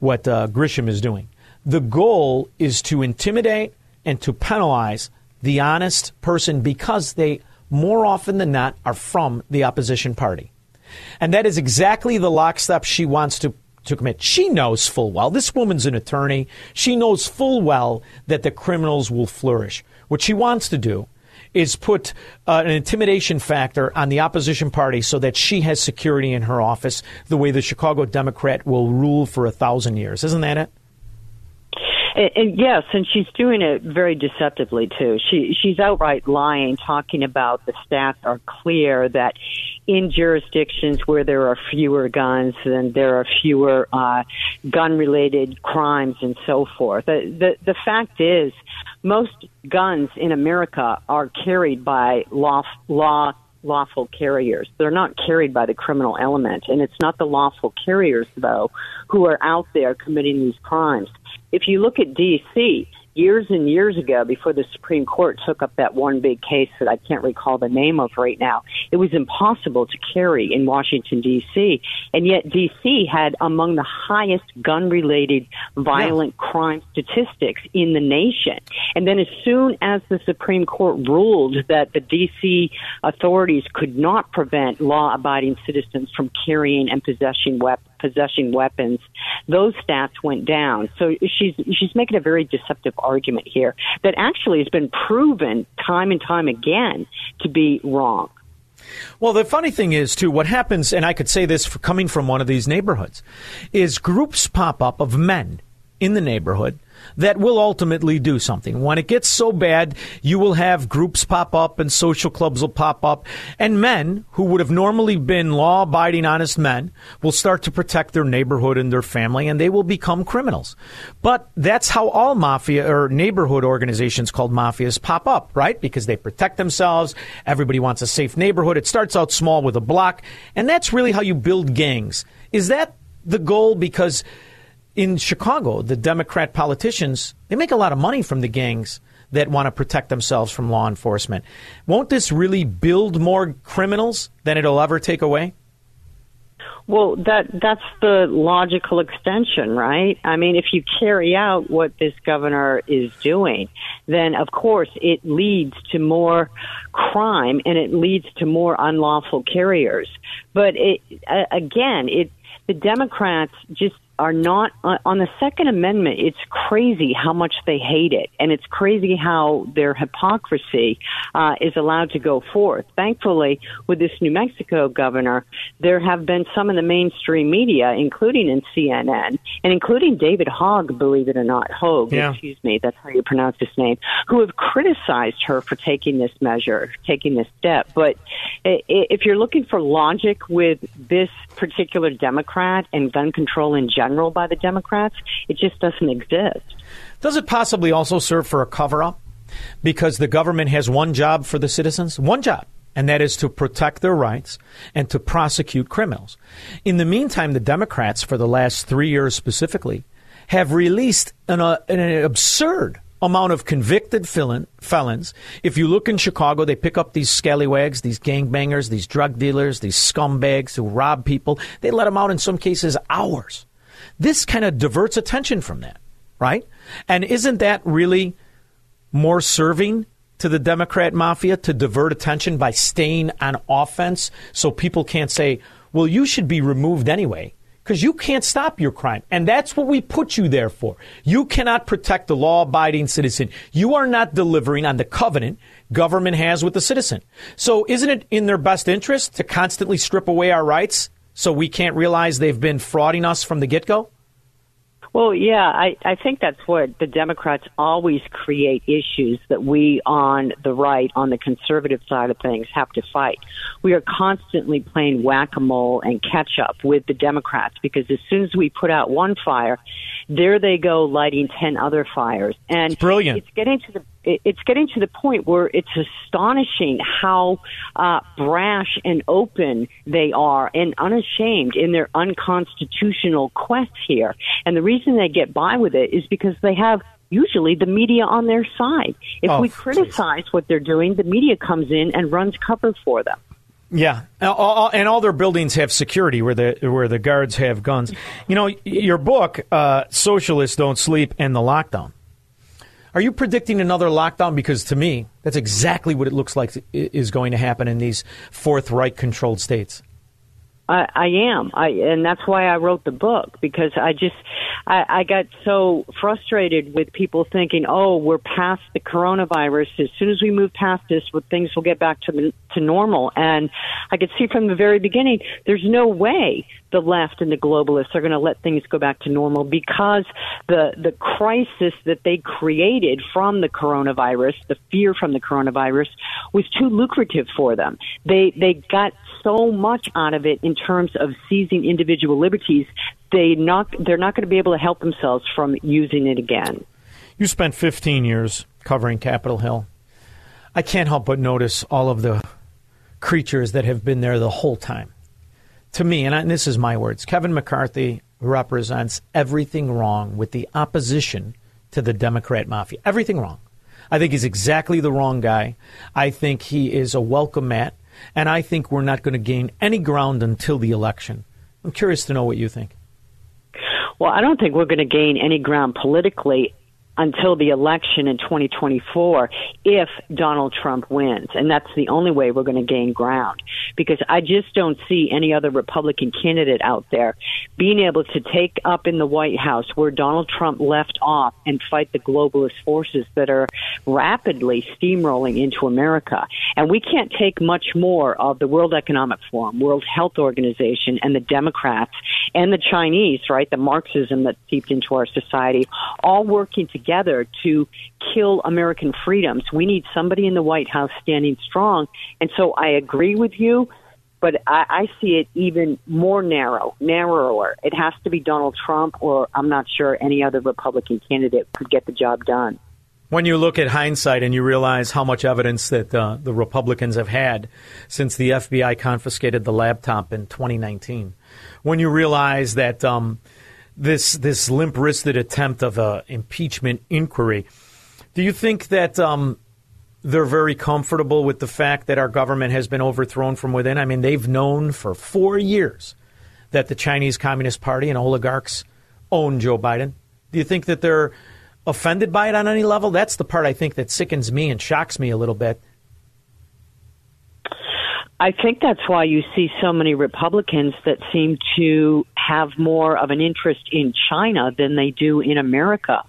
Grisham is doing. The goal is to intimidate and to penalize the honest person because they, more often than not, are from the opposition party. And that is exactly the lockstep she wants to commit. She knows full well. This woman's an attorney. She knows full well that the criminals will flourish. What she wants to do is put an intimidation factor on the opposition party so that she has security in her office the way the Chicago Democrat will rule for 1,000 years. Isn't that it? And yes, and she's doing it very deceptively, too. She's outright lying, talking about the stats are clear that in jurisdictions where there are fewer guns, then there are fewer gun-related crimes and so forth. The fact is, most guns in America are carried by lawful carriers. They're not carried by the criminal element, and it's not the lawful carriers, though, who are out there committing these crimes. If you look at D.C., years and years ago, before the Supreme Court took up that one big case that I can't recall the name of right now, it was impossible to carry in Washington, D.C., and yet D.C. had among the highest gun-related violent crime statistics in the nation. And then as soon as the Supreme Court ruled that the D.C. authorities could not prevent law-abiding citizens from carrying and possessing weapons, those stats went down. So she's making a very deceptive argument here that actually has been proven time and time again to be wrong. Well, the funny thing is, too, what happens, and I could say this for coming from one of these neighborhoods, is groups pop up of men in the neighborhood that will ultimately do something. When it gets so bad, you will have groups pop up and social clubs will pop up, and men who would have normally been law-abiding, honest men will start to protect their neighborhood and their family, and they will become criminals. But that's how all mafia or neighborhood organizations called mafias pop up, right? Because they protect themselves. Everybody wants a safe neighborhood. It starts out small with a block, and that's really how you build gangs. Is that the goal? Because in Chicago, the Democrat politicians, they make a lot of money from the gangs that want to protect themselves from law enforcement. Won't this really build more criminals than it'll ever take away? Well, that's the logical extension, right? I mean, if you carry out what this governor is doing, then, of course, it leads to more crime and it leads to more unlawful carriers. But the Democrats just are not on the Second Amendment. It's crazy how much they hate it, and it's crazy how their hypocrisy is allowed to go forth. Thankfully, with this New Mexico governor, there have been some in the mainstream media, including in CNN, and including David Hogg, believe it or not, that's how you pronounce his name, who have criticized her for taking this measure, taking this step. But if you're looking for logic with this particular Democrat and gun control in general, by the Democrats, it just doesn't exist. Does it possibly also serve for a cover-up? Because the government has one job for the citizens, one job, and that is to protect their rights and to prosecute criminals. In the meantime, the Democrats, for the last 3 years specifically, have released an absurd amount of convicted felons. If you look in Chicago, they pick up these scallywags, these gangbangers, these drug dealers, these scumbags who rob people. They let them out in some cases hours. This kind of diverts attention from that, right? And isn't that really more serving to the Democrat mafia to divert attention by staying on offense so people can't say, well, you should be removed anyway because you can't stop your crime. And that's what we put you there for. You cannot protect the law-abiding citizen. You are not delivering on the covenant government has with the citizen. So isn't it in their best interest to constantly strip away our rights so we can't realize they've been frauding us from the get-go? Well, yeah, I think that's what the Democrats always create issues that we on the right, on the conservative side of things, have to fight. We are constantly playing whack-a-mole and catch-up with the Democrats because as soon as we put out one fire, there they go lighting 10 other fires. And it's brilliant. It's getting to the point where it's astonishing how brash and open they are and unashamed in their unconstitutional quest here. And the reason they get by with it is because they have usually the media on their side. If we criticize what they're doing, the media comes in and runs cover for them. Yeah, and all their buildings have security where the guards have guns. You know, your book, Socialists Don't Sleep and the Lockdown. Are you predicting another lockdown? Because to me, that's exactly what it looks like is going to happen in these Fourth Reich-controlled states. I am. And that's why I wrote the book, because I got so frustrated with people thinking, oh, we're past the coronavirus. As soon as we move past this, things will get back to normal. And I could see from the very beginning, there's no way the left and the globalists are going to let things go back to normal, because the crisis that they created from the coronavirus, the fear from the coronavirus, was too lucrative for them. They got so much out of it in terms of seizing individual liberties, they're not going to be able to help themselves from using it again. You spent 15 years covering Capitol Hill. I can't help but notice all of the creatures that have been there the whole time. To me, and this is my words, Kevin McCarthy represents everything wrong with the opposition to the Democrat mafia. Everything wrong. I think he's exactly the wrong guy. I think he is a welcome mat. And I think we're not going to gain any ground until the election. I'm curious to know what you think. Well, I don't think we're going to gain any ground politically until the election in 2024 if Donald Trump wins. And that's the only way we're going to gain ground, because I just don't see any other Republican candidate out there being able to take up in the White House where Donald Trump left off and fight the globalist forces that are rapidly steamrolling into America. And we can't take much more of the World Economic Forum, World Health Organization, and the Democrats and the Chinese, right, the Marxism that's seeped into our society, all working together to kill American freedoms. We need somebody in the White House standing strong. And so I agree with you, but I see it even more narrower. It has to be Donald Trump, or I'm not sure any other Republican candidate could get the job done. When you look at hindsight and you realize how much evidence that the Republicans have had since the FBI confiscated the laptop in 2019, when you realize that this limp-wristed attempt of an impeachment inquiry, do you think that they're very comfortable with the fact that our government has been overthrown from within? I mean, they've known for 4 years that the Chinese Communist Party and oligarchs own Joe Biden. Do you think that they're offended by it on any level? That's the part I think that sickens me and shocks me a little bit. I think that's why you see so many Republicans that seem to have more of an interest in China than they do in America,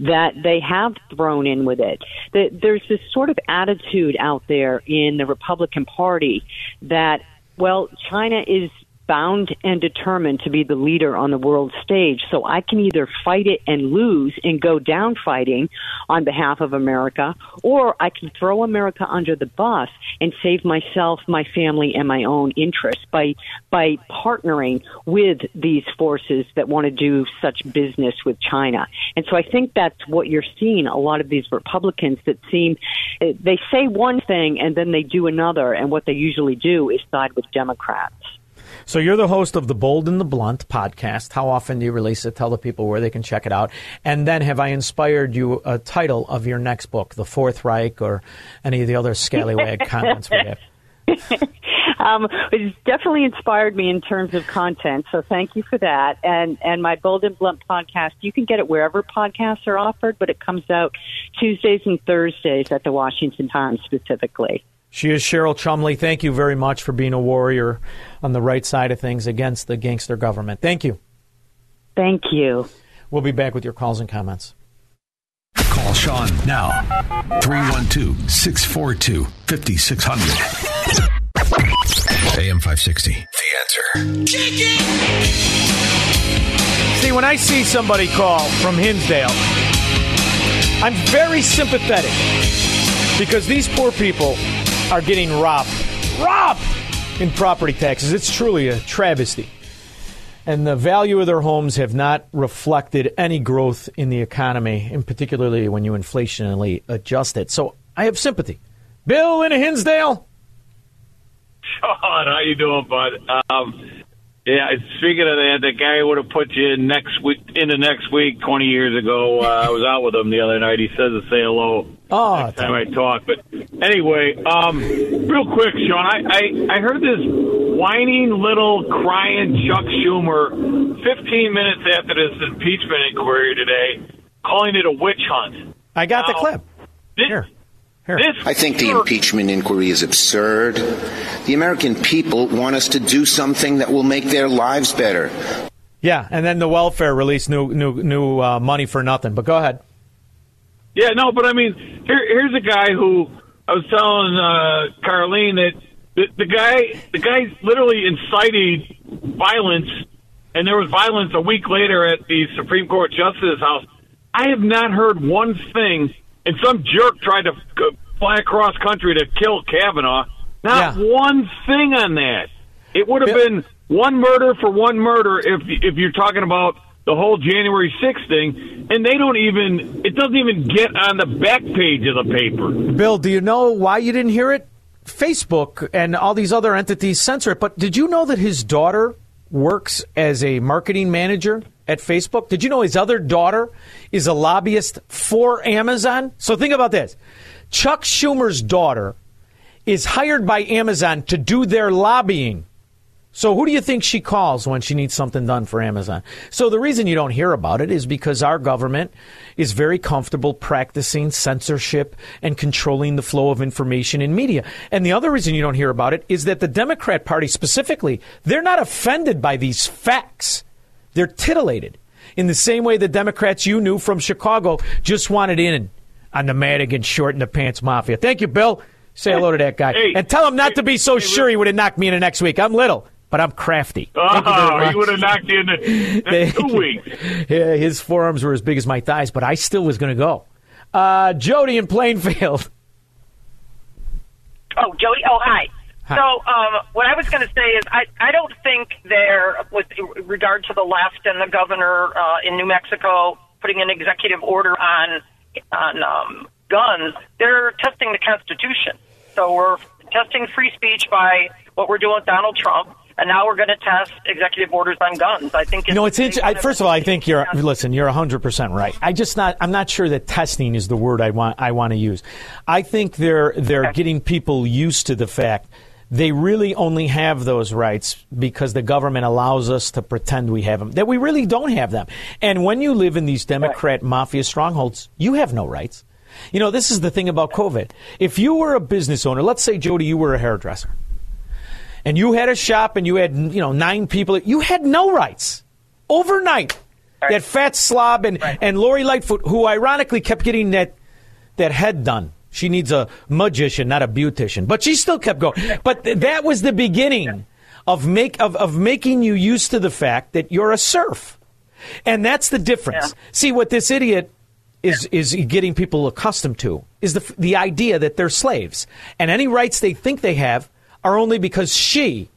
that they have thrown in with it. There's this sort of attitude out there in the Republican Party that, well, China is bound and determined to be the leader on the world stage. So I can either fight it and lose and go down fighting on behalf of America, or I can throw America under the bus and save myself, my family, and my own interests by partnering with these forces that want to do such business with China. And so I think that's what you're seeing. A lot of these Republicans that seem, they say one thing and then they do another. And what they usually do is side with Democrats. So you're the host of the Bold and the Blunt podcast. How often do you release it? Tell the people where they can check it out. And then have I inspired you a title of your next book, The Fourth Reich, or any of the other scallywag comments we have? It's definitely inspired me in terms of content, so thank you for that. And my Bold and Blunt podcast, you can get it wherever podcasts are offered, but it comes out Tuesdays and Thursdays at the Washington Times specifically. She is Cheryl Chumley. Thank you very much for being a warrior on the right side of things against the gangster government. Thank you. Thank you. We'll be back with your calls and comments. Call Sean now. 312-642-5600. AM 560. The answer. Kick it! See, when I see somebody call from Hinsdale, I'm very sympathetic, because these poor people are getting robbed in property taxes. It's truly a travesty. And the value of their homes have not reflected any growth in the economy, and particularly when you inflationally adjust it. So I have sympathy. Bill in Hinsdale. Sean, how you doing, bud? Yeah, speaking of that, the guy would have put you in the next week 20 years ago. I was out with him the other night. He says to say hello. next time I talk. But anyway, real quick, Sean, I heard this whining little crying Chuck Schumer 15 minutes after this impeachment inquiry today, calling it a witch hunt. I got the clip. I think the impeachment inquiry is absurd. The American people want us to do something that will make their lives better. Yeah, and then the welfare release new money for nothing. But go ahead. Yeah, no, but I mean, here's a guy who I was telling Carlene that the guy literally incited violence, and there was violence a week later at the Supreme Court Justice's house. I have not heard one thing. And some jerk tried to fly across country to kill Kavanaugh. Not one thing on that. It would have been one murder for one murder if you're talking about the whole January 6th thing. And they don't even, it doesn't even get on the back page of the paper. Bill, do you know why you didn't hear it? Facebook and all these other entities censor it. But did you know that his daughter works as a marketing manager at Facebook? Did you know his other daughter is a lobbyist for Amazon? So think about this. Chuck Schumer's daughter is hired by Amazon to do their lobbying. So who do you think she calls when she needs something done for Amazon? So the reason you don't hear about it is because our government is very comfortable practicing censorship and controlling the flow of information in media. And the other reason you don't hear about it is that the Democrat Party specifically, they're not offended by these facts. They're titillated in the same way the Democrats you knew from Chicago just wanted in on the Madigan short and the pants mafia. Thank you, Bill. Say hello to that guy. Hey, and tell him not to be so sure he would have knocked me in the next week. I'm little, but I'm crafty. He would have knocked you in the next 2 weeks. Yeah, his forearms were as big as my thighs, but I still was going to go. Jody in Plainfield. Oh, Jody? Oh, hi. So what I was going to say is I don't think with regard to the left and the governor in New Mexico putting an executive order on guns, they're testing the Constitution. So we're testing free speech by what we're doing with Donald Trump, and now we're going to test executive orders on guns. I think first of all, I think you're 100% right. I'm not sure that testing is the word I want to use. I think they're getting people used to the fact they really only have those rights because the government allows us to pretend we have them, that we really don't have them. And when you live in these Democrat mafia strongholds, you have no rights. You know, this is the thing about COVID. If you were a business owner, let's say, Jody, you were a hairdresser, and you had a shop and you had, 9 people, you had no rights. Overnight, that fat slob and Lori Lightfoot, who ironically kept getting that head done. She needs a magician, not a beautician. But she still kept going. But that was the beginning of making you used to the fact that you're a serf. And that's the difference. Yeah. See, what this idiot is getting people accustomed to is the idea that they're slaves. And any rights they think they have are only because she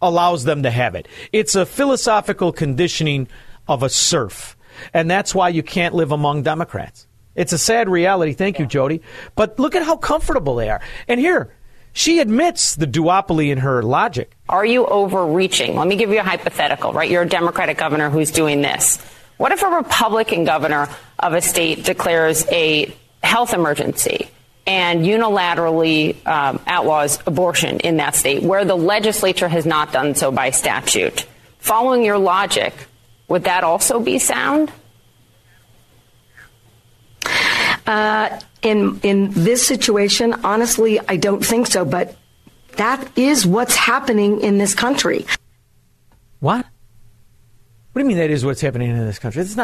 allows them to have it. It's a philosophical conditioning of a serf. And that's why you can't live among Democrats. It's a sad reality. Thank you, Jody. But look at how comfortable they are. And here, she admits the duopoly in her logic. Are you overreaching? Let me give you a hypothetical, right? You're a Democratic governor who's doing this. What if a Republican governor of a state declares a health emergency and unilaterally outlaws abortion in that state where the legislature has not done so by statute? Following your logic, would that also be sound? In this situation, honestly, I don't think so. But that is what's happening in this country. What? What do you mean that is what's happening in this country? That's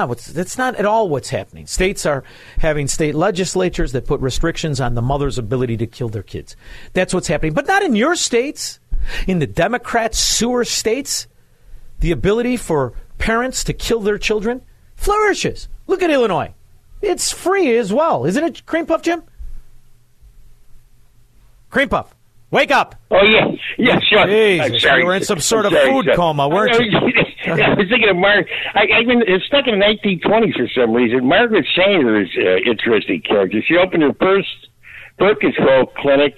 not at all what's happening. States are having state legislatures that put restrictions on the mother's ability to kill their kids. That's what's happening. But not in your states. In the Democrat sewer states, the ability for parents to kill their children flourishes. Look at Illinois. It's free as well, isn't it, Cream Puff Jim? Cream Puff, wake up! Oh yeah, sure. Jesus, you were in some sort of food coma, weren't you? I was thinking of Margaret. I've been stuck in the 1920s for some reason. Margaret Sanger is an interesting character. She opened her first birth control clinic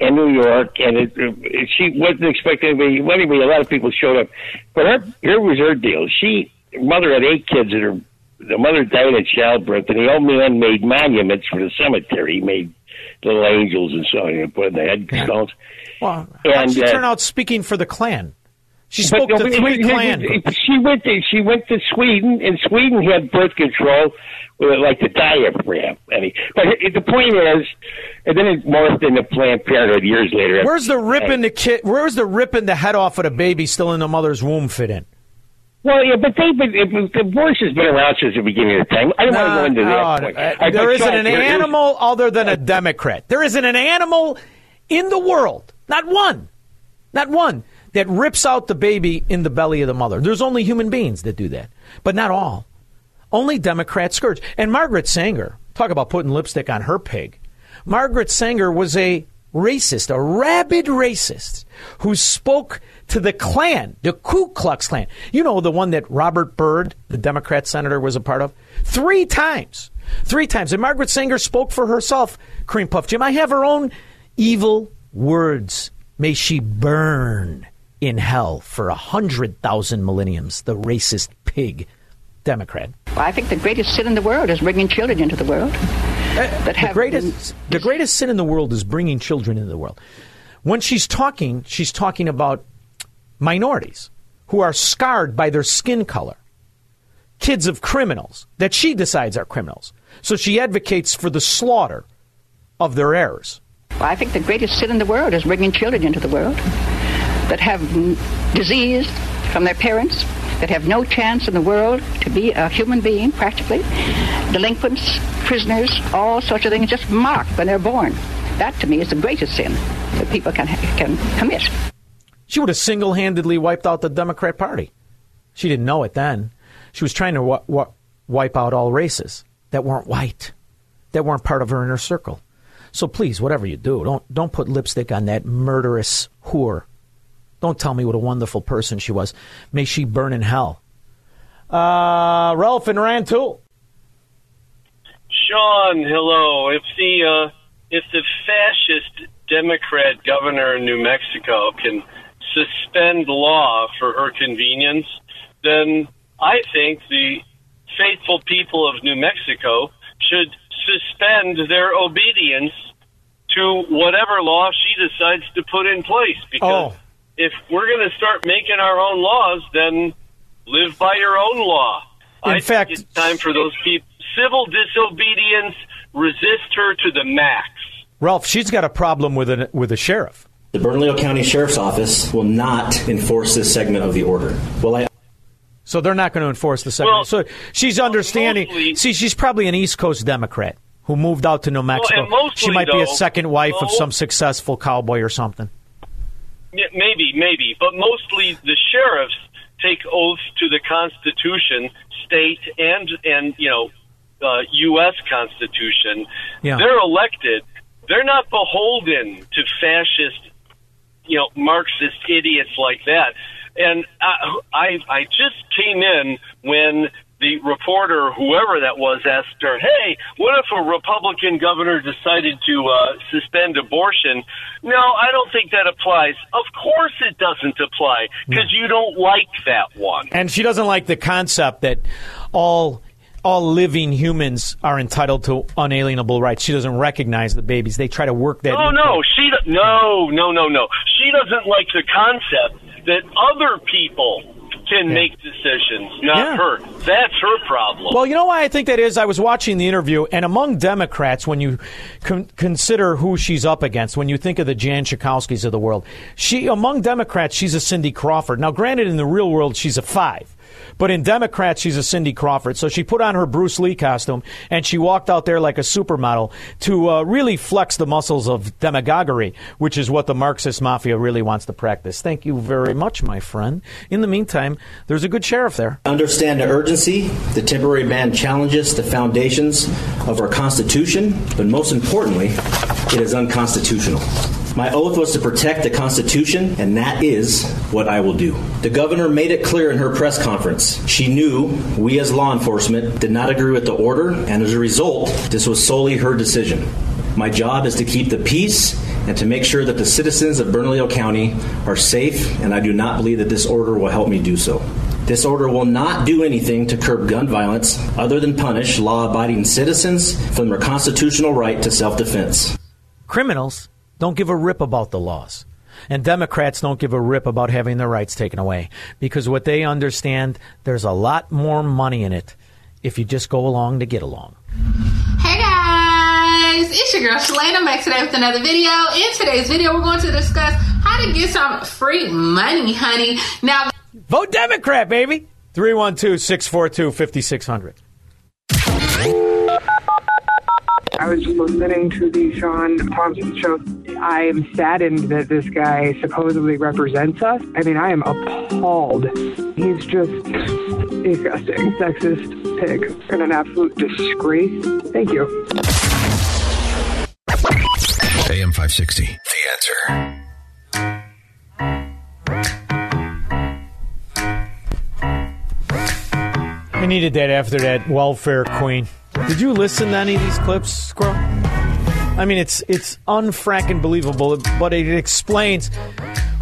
in New York, and she wasn't expecting anybody. Anyway, a lot of people showed up, but here was her deal. She mother had 8 kids in her the mother died at childbirth, and the old man made monuments for the cemetery. He made little angels and so on, and put in the headstones. Well, how did she turn out speaking for the Klan? She spoke to three Klan. She went to Sweden, and Sweden had birth control with, like, the diaphragm. I mean, but the point is, and then it morphed into Planned Parenthood years later. Where's the ripping the head off of the baby still in the mother's womb fit in? Well, yeah, but divorce has been around since the beginning of the time. I don't want to go into that. There isn't an animal other than a Democrat. There isn't an animal in the world, not one, that rips out the baby in the belly of the mother. There's only human beings that do that, but not all. Only Democrat scourge. And Margaret Sanger, talk about putting lipstick on her pig. Margaret Sanger was a racist, a rabid racist, who spoke to the Klan, the Ku Klux Klan. You know, the one that Robert Byrd, the Democrat senator, was a part of? Three times. And Margaret Sanger spoke for herself, Cream Puff Jim. I have her own evil words. May she burn in hell for 100,000 millenniums, the racist pig Democrat. Well, I think the greatest sin in the world is bringing children into the world. The greatest sin in the world is bringing children into the world. When she's talking about minorities who are scarred by their skin color, kids of criminals that she decides are criminals. So she advocates for the slaughter of their heirs. Well, I think the greatest sin in the world is bringing children into the world that have disease from their parents, that have no chance in the world to be a human being, practically. Delinquents, prisoners, all sorts of things just marked when they're born. That, to me, is the greatest sin that people can commit. She would have single-handedly wiped out the Democrat Party. She didn't know it then. She was trying to wipe out all races that weren't white, that weren't part of her inner circle. So please, whatever you do, don't put lipstick on that murderous whore. Don't tell me what a wonderful person she was. May she burn in hell. Ralph and Rantoul. Sean, hello. If the fascist Democrat governor in New Mexico can suspend law for her convenience, then I think the faithful people of New Mexico should suspend their obedience to whatever law she decides to put in place. Because if we're going to start making our own laws, then live by your own law. In fact, it's time for those people. Civil disobedience, resist her to the max. Ralph, she's got a problem with a sheriff. The Bernalillo County Sheriff's Office will not enforce this segment of the order. So they're not going to enforce the segment. Well, so she's understanding. Mostly, she's probably an East Coast Democrat who moved out to New Mexico. She might be a second wife of some successful cowboy or something. Yeah, maybe. But mostly the sheriffs take oaths to the Constitution, state, and you know, U.S. Constitution. Yeah. They're elected. They're not beholden to fascist, you know, Marxist idiots like that. And I just came in when the reporter, whoever that was, asked her, hey, what if a Republican governor decided to suspend abortion? No, I don't think that applies. Of course it doesn't apply, because you don't like that one. And she doesn't like the concept that all living humans are entitled to unalienable rights. She doesn't recognize the babies. They try to work that. No. She doesn't like the concept that other people can make decisions, not her. That's her problem. Well, you know why I think that is? I was watching the interview, and among Democrats, when you consider who she's up against, when you think of the Jan Schakowskys of the world, among Democrats, she's a Cindy Crawford. Now, granted, in the real world, she's a 5. But in Democrats, she's a Cindy Crawford. So she put on her Bruce Lee costume, and she walked out there like a supermodel to really flex the muscles of demagoguery, which is what the Marxist mafia really wants to practice. Thank you very much, my friend. In the meantime, there's a good sheriff there. Understand the urgency. The temporary ban challenges the foundations of our Constitution, but most importantly, it is unconstitutional. My oath was to protect the Constitution, and that is what I will do. The governor made it clear in her press conference. She knew we as law enforcement did not agree with the order, and as a result, this was solely her decision. My job is to keep the peace and to make sure that the citizens of Bernalillo County are safe, and I do not believe that this order will help me do so. This order will not do anything to curb gun violence other than punish law-abiding citizens from their constitutional right to self-defense. Criminals don't give a rip about the laws. And Democrats don't give a rip about having their rights taken away, because what they understand, there's a lot more money in it if you just go along to get along. Hey guys, it's your girl Shalana back today with another video. In today's video, we're going to discuss how to get some free money, honey. Now, vote Democrat, baby. 312-642-5600. I was listening to the Sean Thompson show. I am saddened that this guy supposedly represents us. I mean, I am appalled. He's just disgusting, sexist pig, and an absolute disgrace. Thank you. AM 560, The Answer. We needed that after that welfare queen. Did you listen to any of these clips, Squirrel? I mean, it's unfrackin' believable, but it explains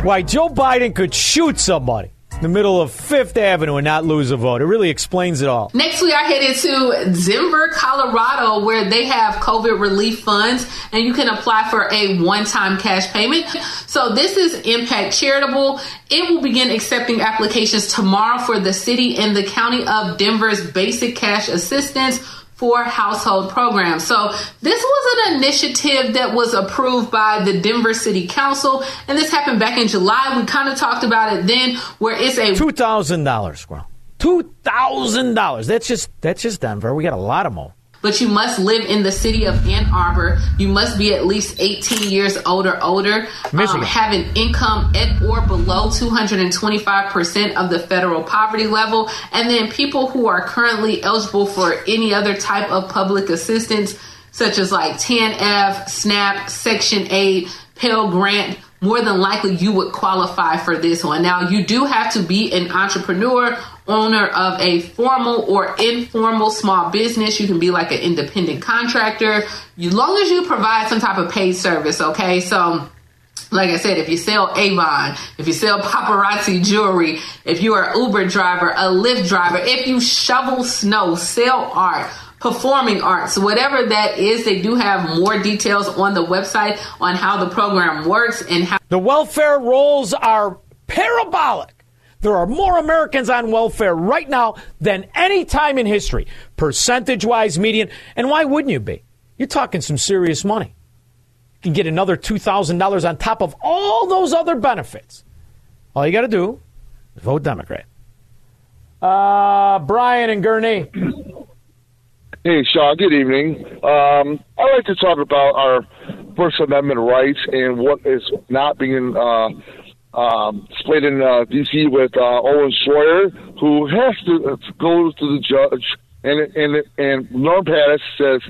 why Joe Biden could shoot somebody in the middle of Fifth Avenue and not lose a vote. It really explains it all. Next, we are headed to Denver, Colorado, where they have COVID relief funds, and you can apply for a one-time cash payment. So this is Impact Charitable. It will begin accepting applications tomorrow for the city and the county of Denver's basic cash assistance for household programs. So this was an initiative that was approved by the Denver City Council, and this happened back in July. We kind of talked about it then, where it's a $2,000 squirrel. $2,000. That's just Denver. We got a lot of more. But you must live in the city of Ann Arbor. You must be at least 18 years old or older, have an income at or below 225% of the federal poverty level, and then people who are currently eligible for any other type of public assistance, such as like TANF, SNAP, Section 8, Pell Grant. More than likely you would qualify for this one. Now, you do have to be an entrepreneur, owner of a formal or informal small business. You can be like an independent contractor, as long as you provide some type of paid service, okay? So, like I said, if you sell Avon, if you sell paparazzi jewelry, if you are an Uber driver, a Lyft driver, if you shovel snow, sell art, performing arts, whatever that is, they do have more details on the website on how the program works and how the welfare rolls are parabolic. There are more Americans on welfare right now than any time in history, percentage-wise, median. And why wouldn't you be? You're talking some serious money. You can get another $2,000 on top of all those other benefits. All you got to do is vote Democrat. Brian and Gurney. Hey, Sean, good evening. I'd like to talk about our First Amendment rights and what is not being displayed in D.C. with Owen Schroyer, who has to go to the judge, and Norm Pattis says,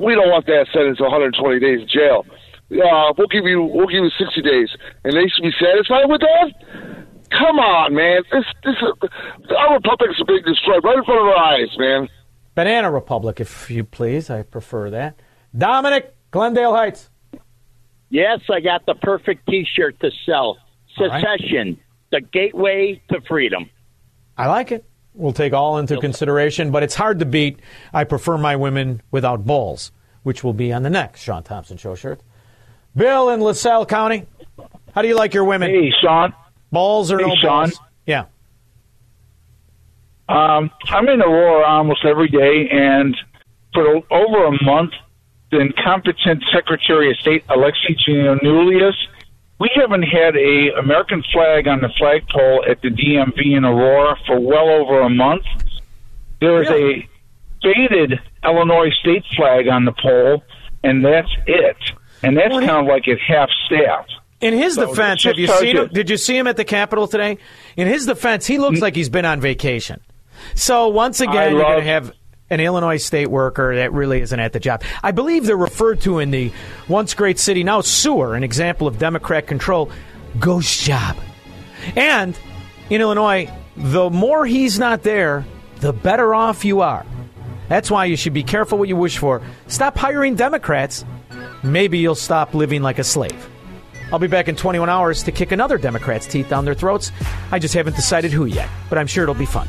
we don't want that sentence 120 days in jail. We'll give you 60 days. And they should be satisfied with that? Come on, man. Our republic is being destroyed right in front of our eyes, man. Banana Republic, if you please. I prefer that. Dominic, Glendale Heights. Yes, I got the perfect T-shirt to sell. Secession, right. The gateway to freedom. I like it. We'll take all into consideration, but it's hard to beat. I prefer my women without balls, which will be on the next Sean Thompson Show shirt. Bill in LaSalle County, how do you like your women? Hey, Sean. Balls or no balls? Yeah. I'm in Aurora almost every day, and for over a month, the incompetent Secretary of State, Alexi Giannoulias, we haven't had a American flag on the flagpole at the DMV in Aurora for well over a month. There is a faded Illinois state flag on the pole, and that's it. And that's kind of like at half-staff. In his defense, have you seen him? Did you see him at the Capitol today? In his defense, he looks like he's been on vacation. So, once again, you're going to have an Illinois state worker that really isn't at the job. I believe they're referred to in the once great city, now Sewer, an example of Democrat control, ghost job. And in Illinois, the more he's not there, the better off you are. That's why you should be careful what you wish for. Stop hiring Democrats. Maybe you'll stop living like a slave. I'll be back in 21 hours to kick another Democrat's teeth down their throats. I just haven't decided who yet, but I'm sure it'll be fun.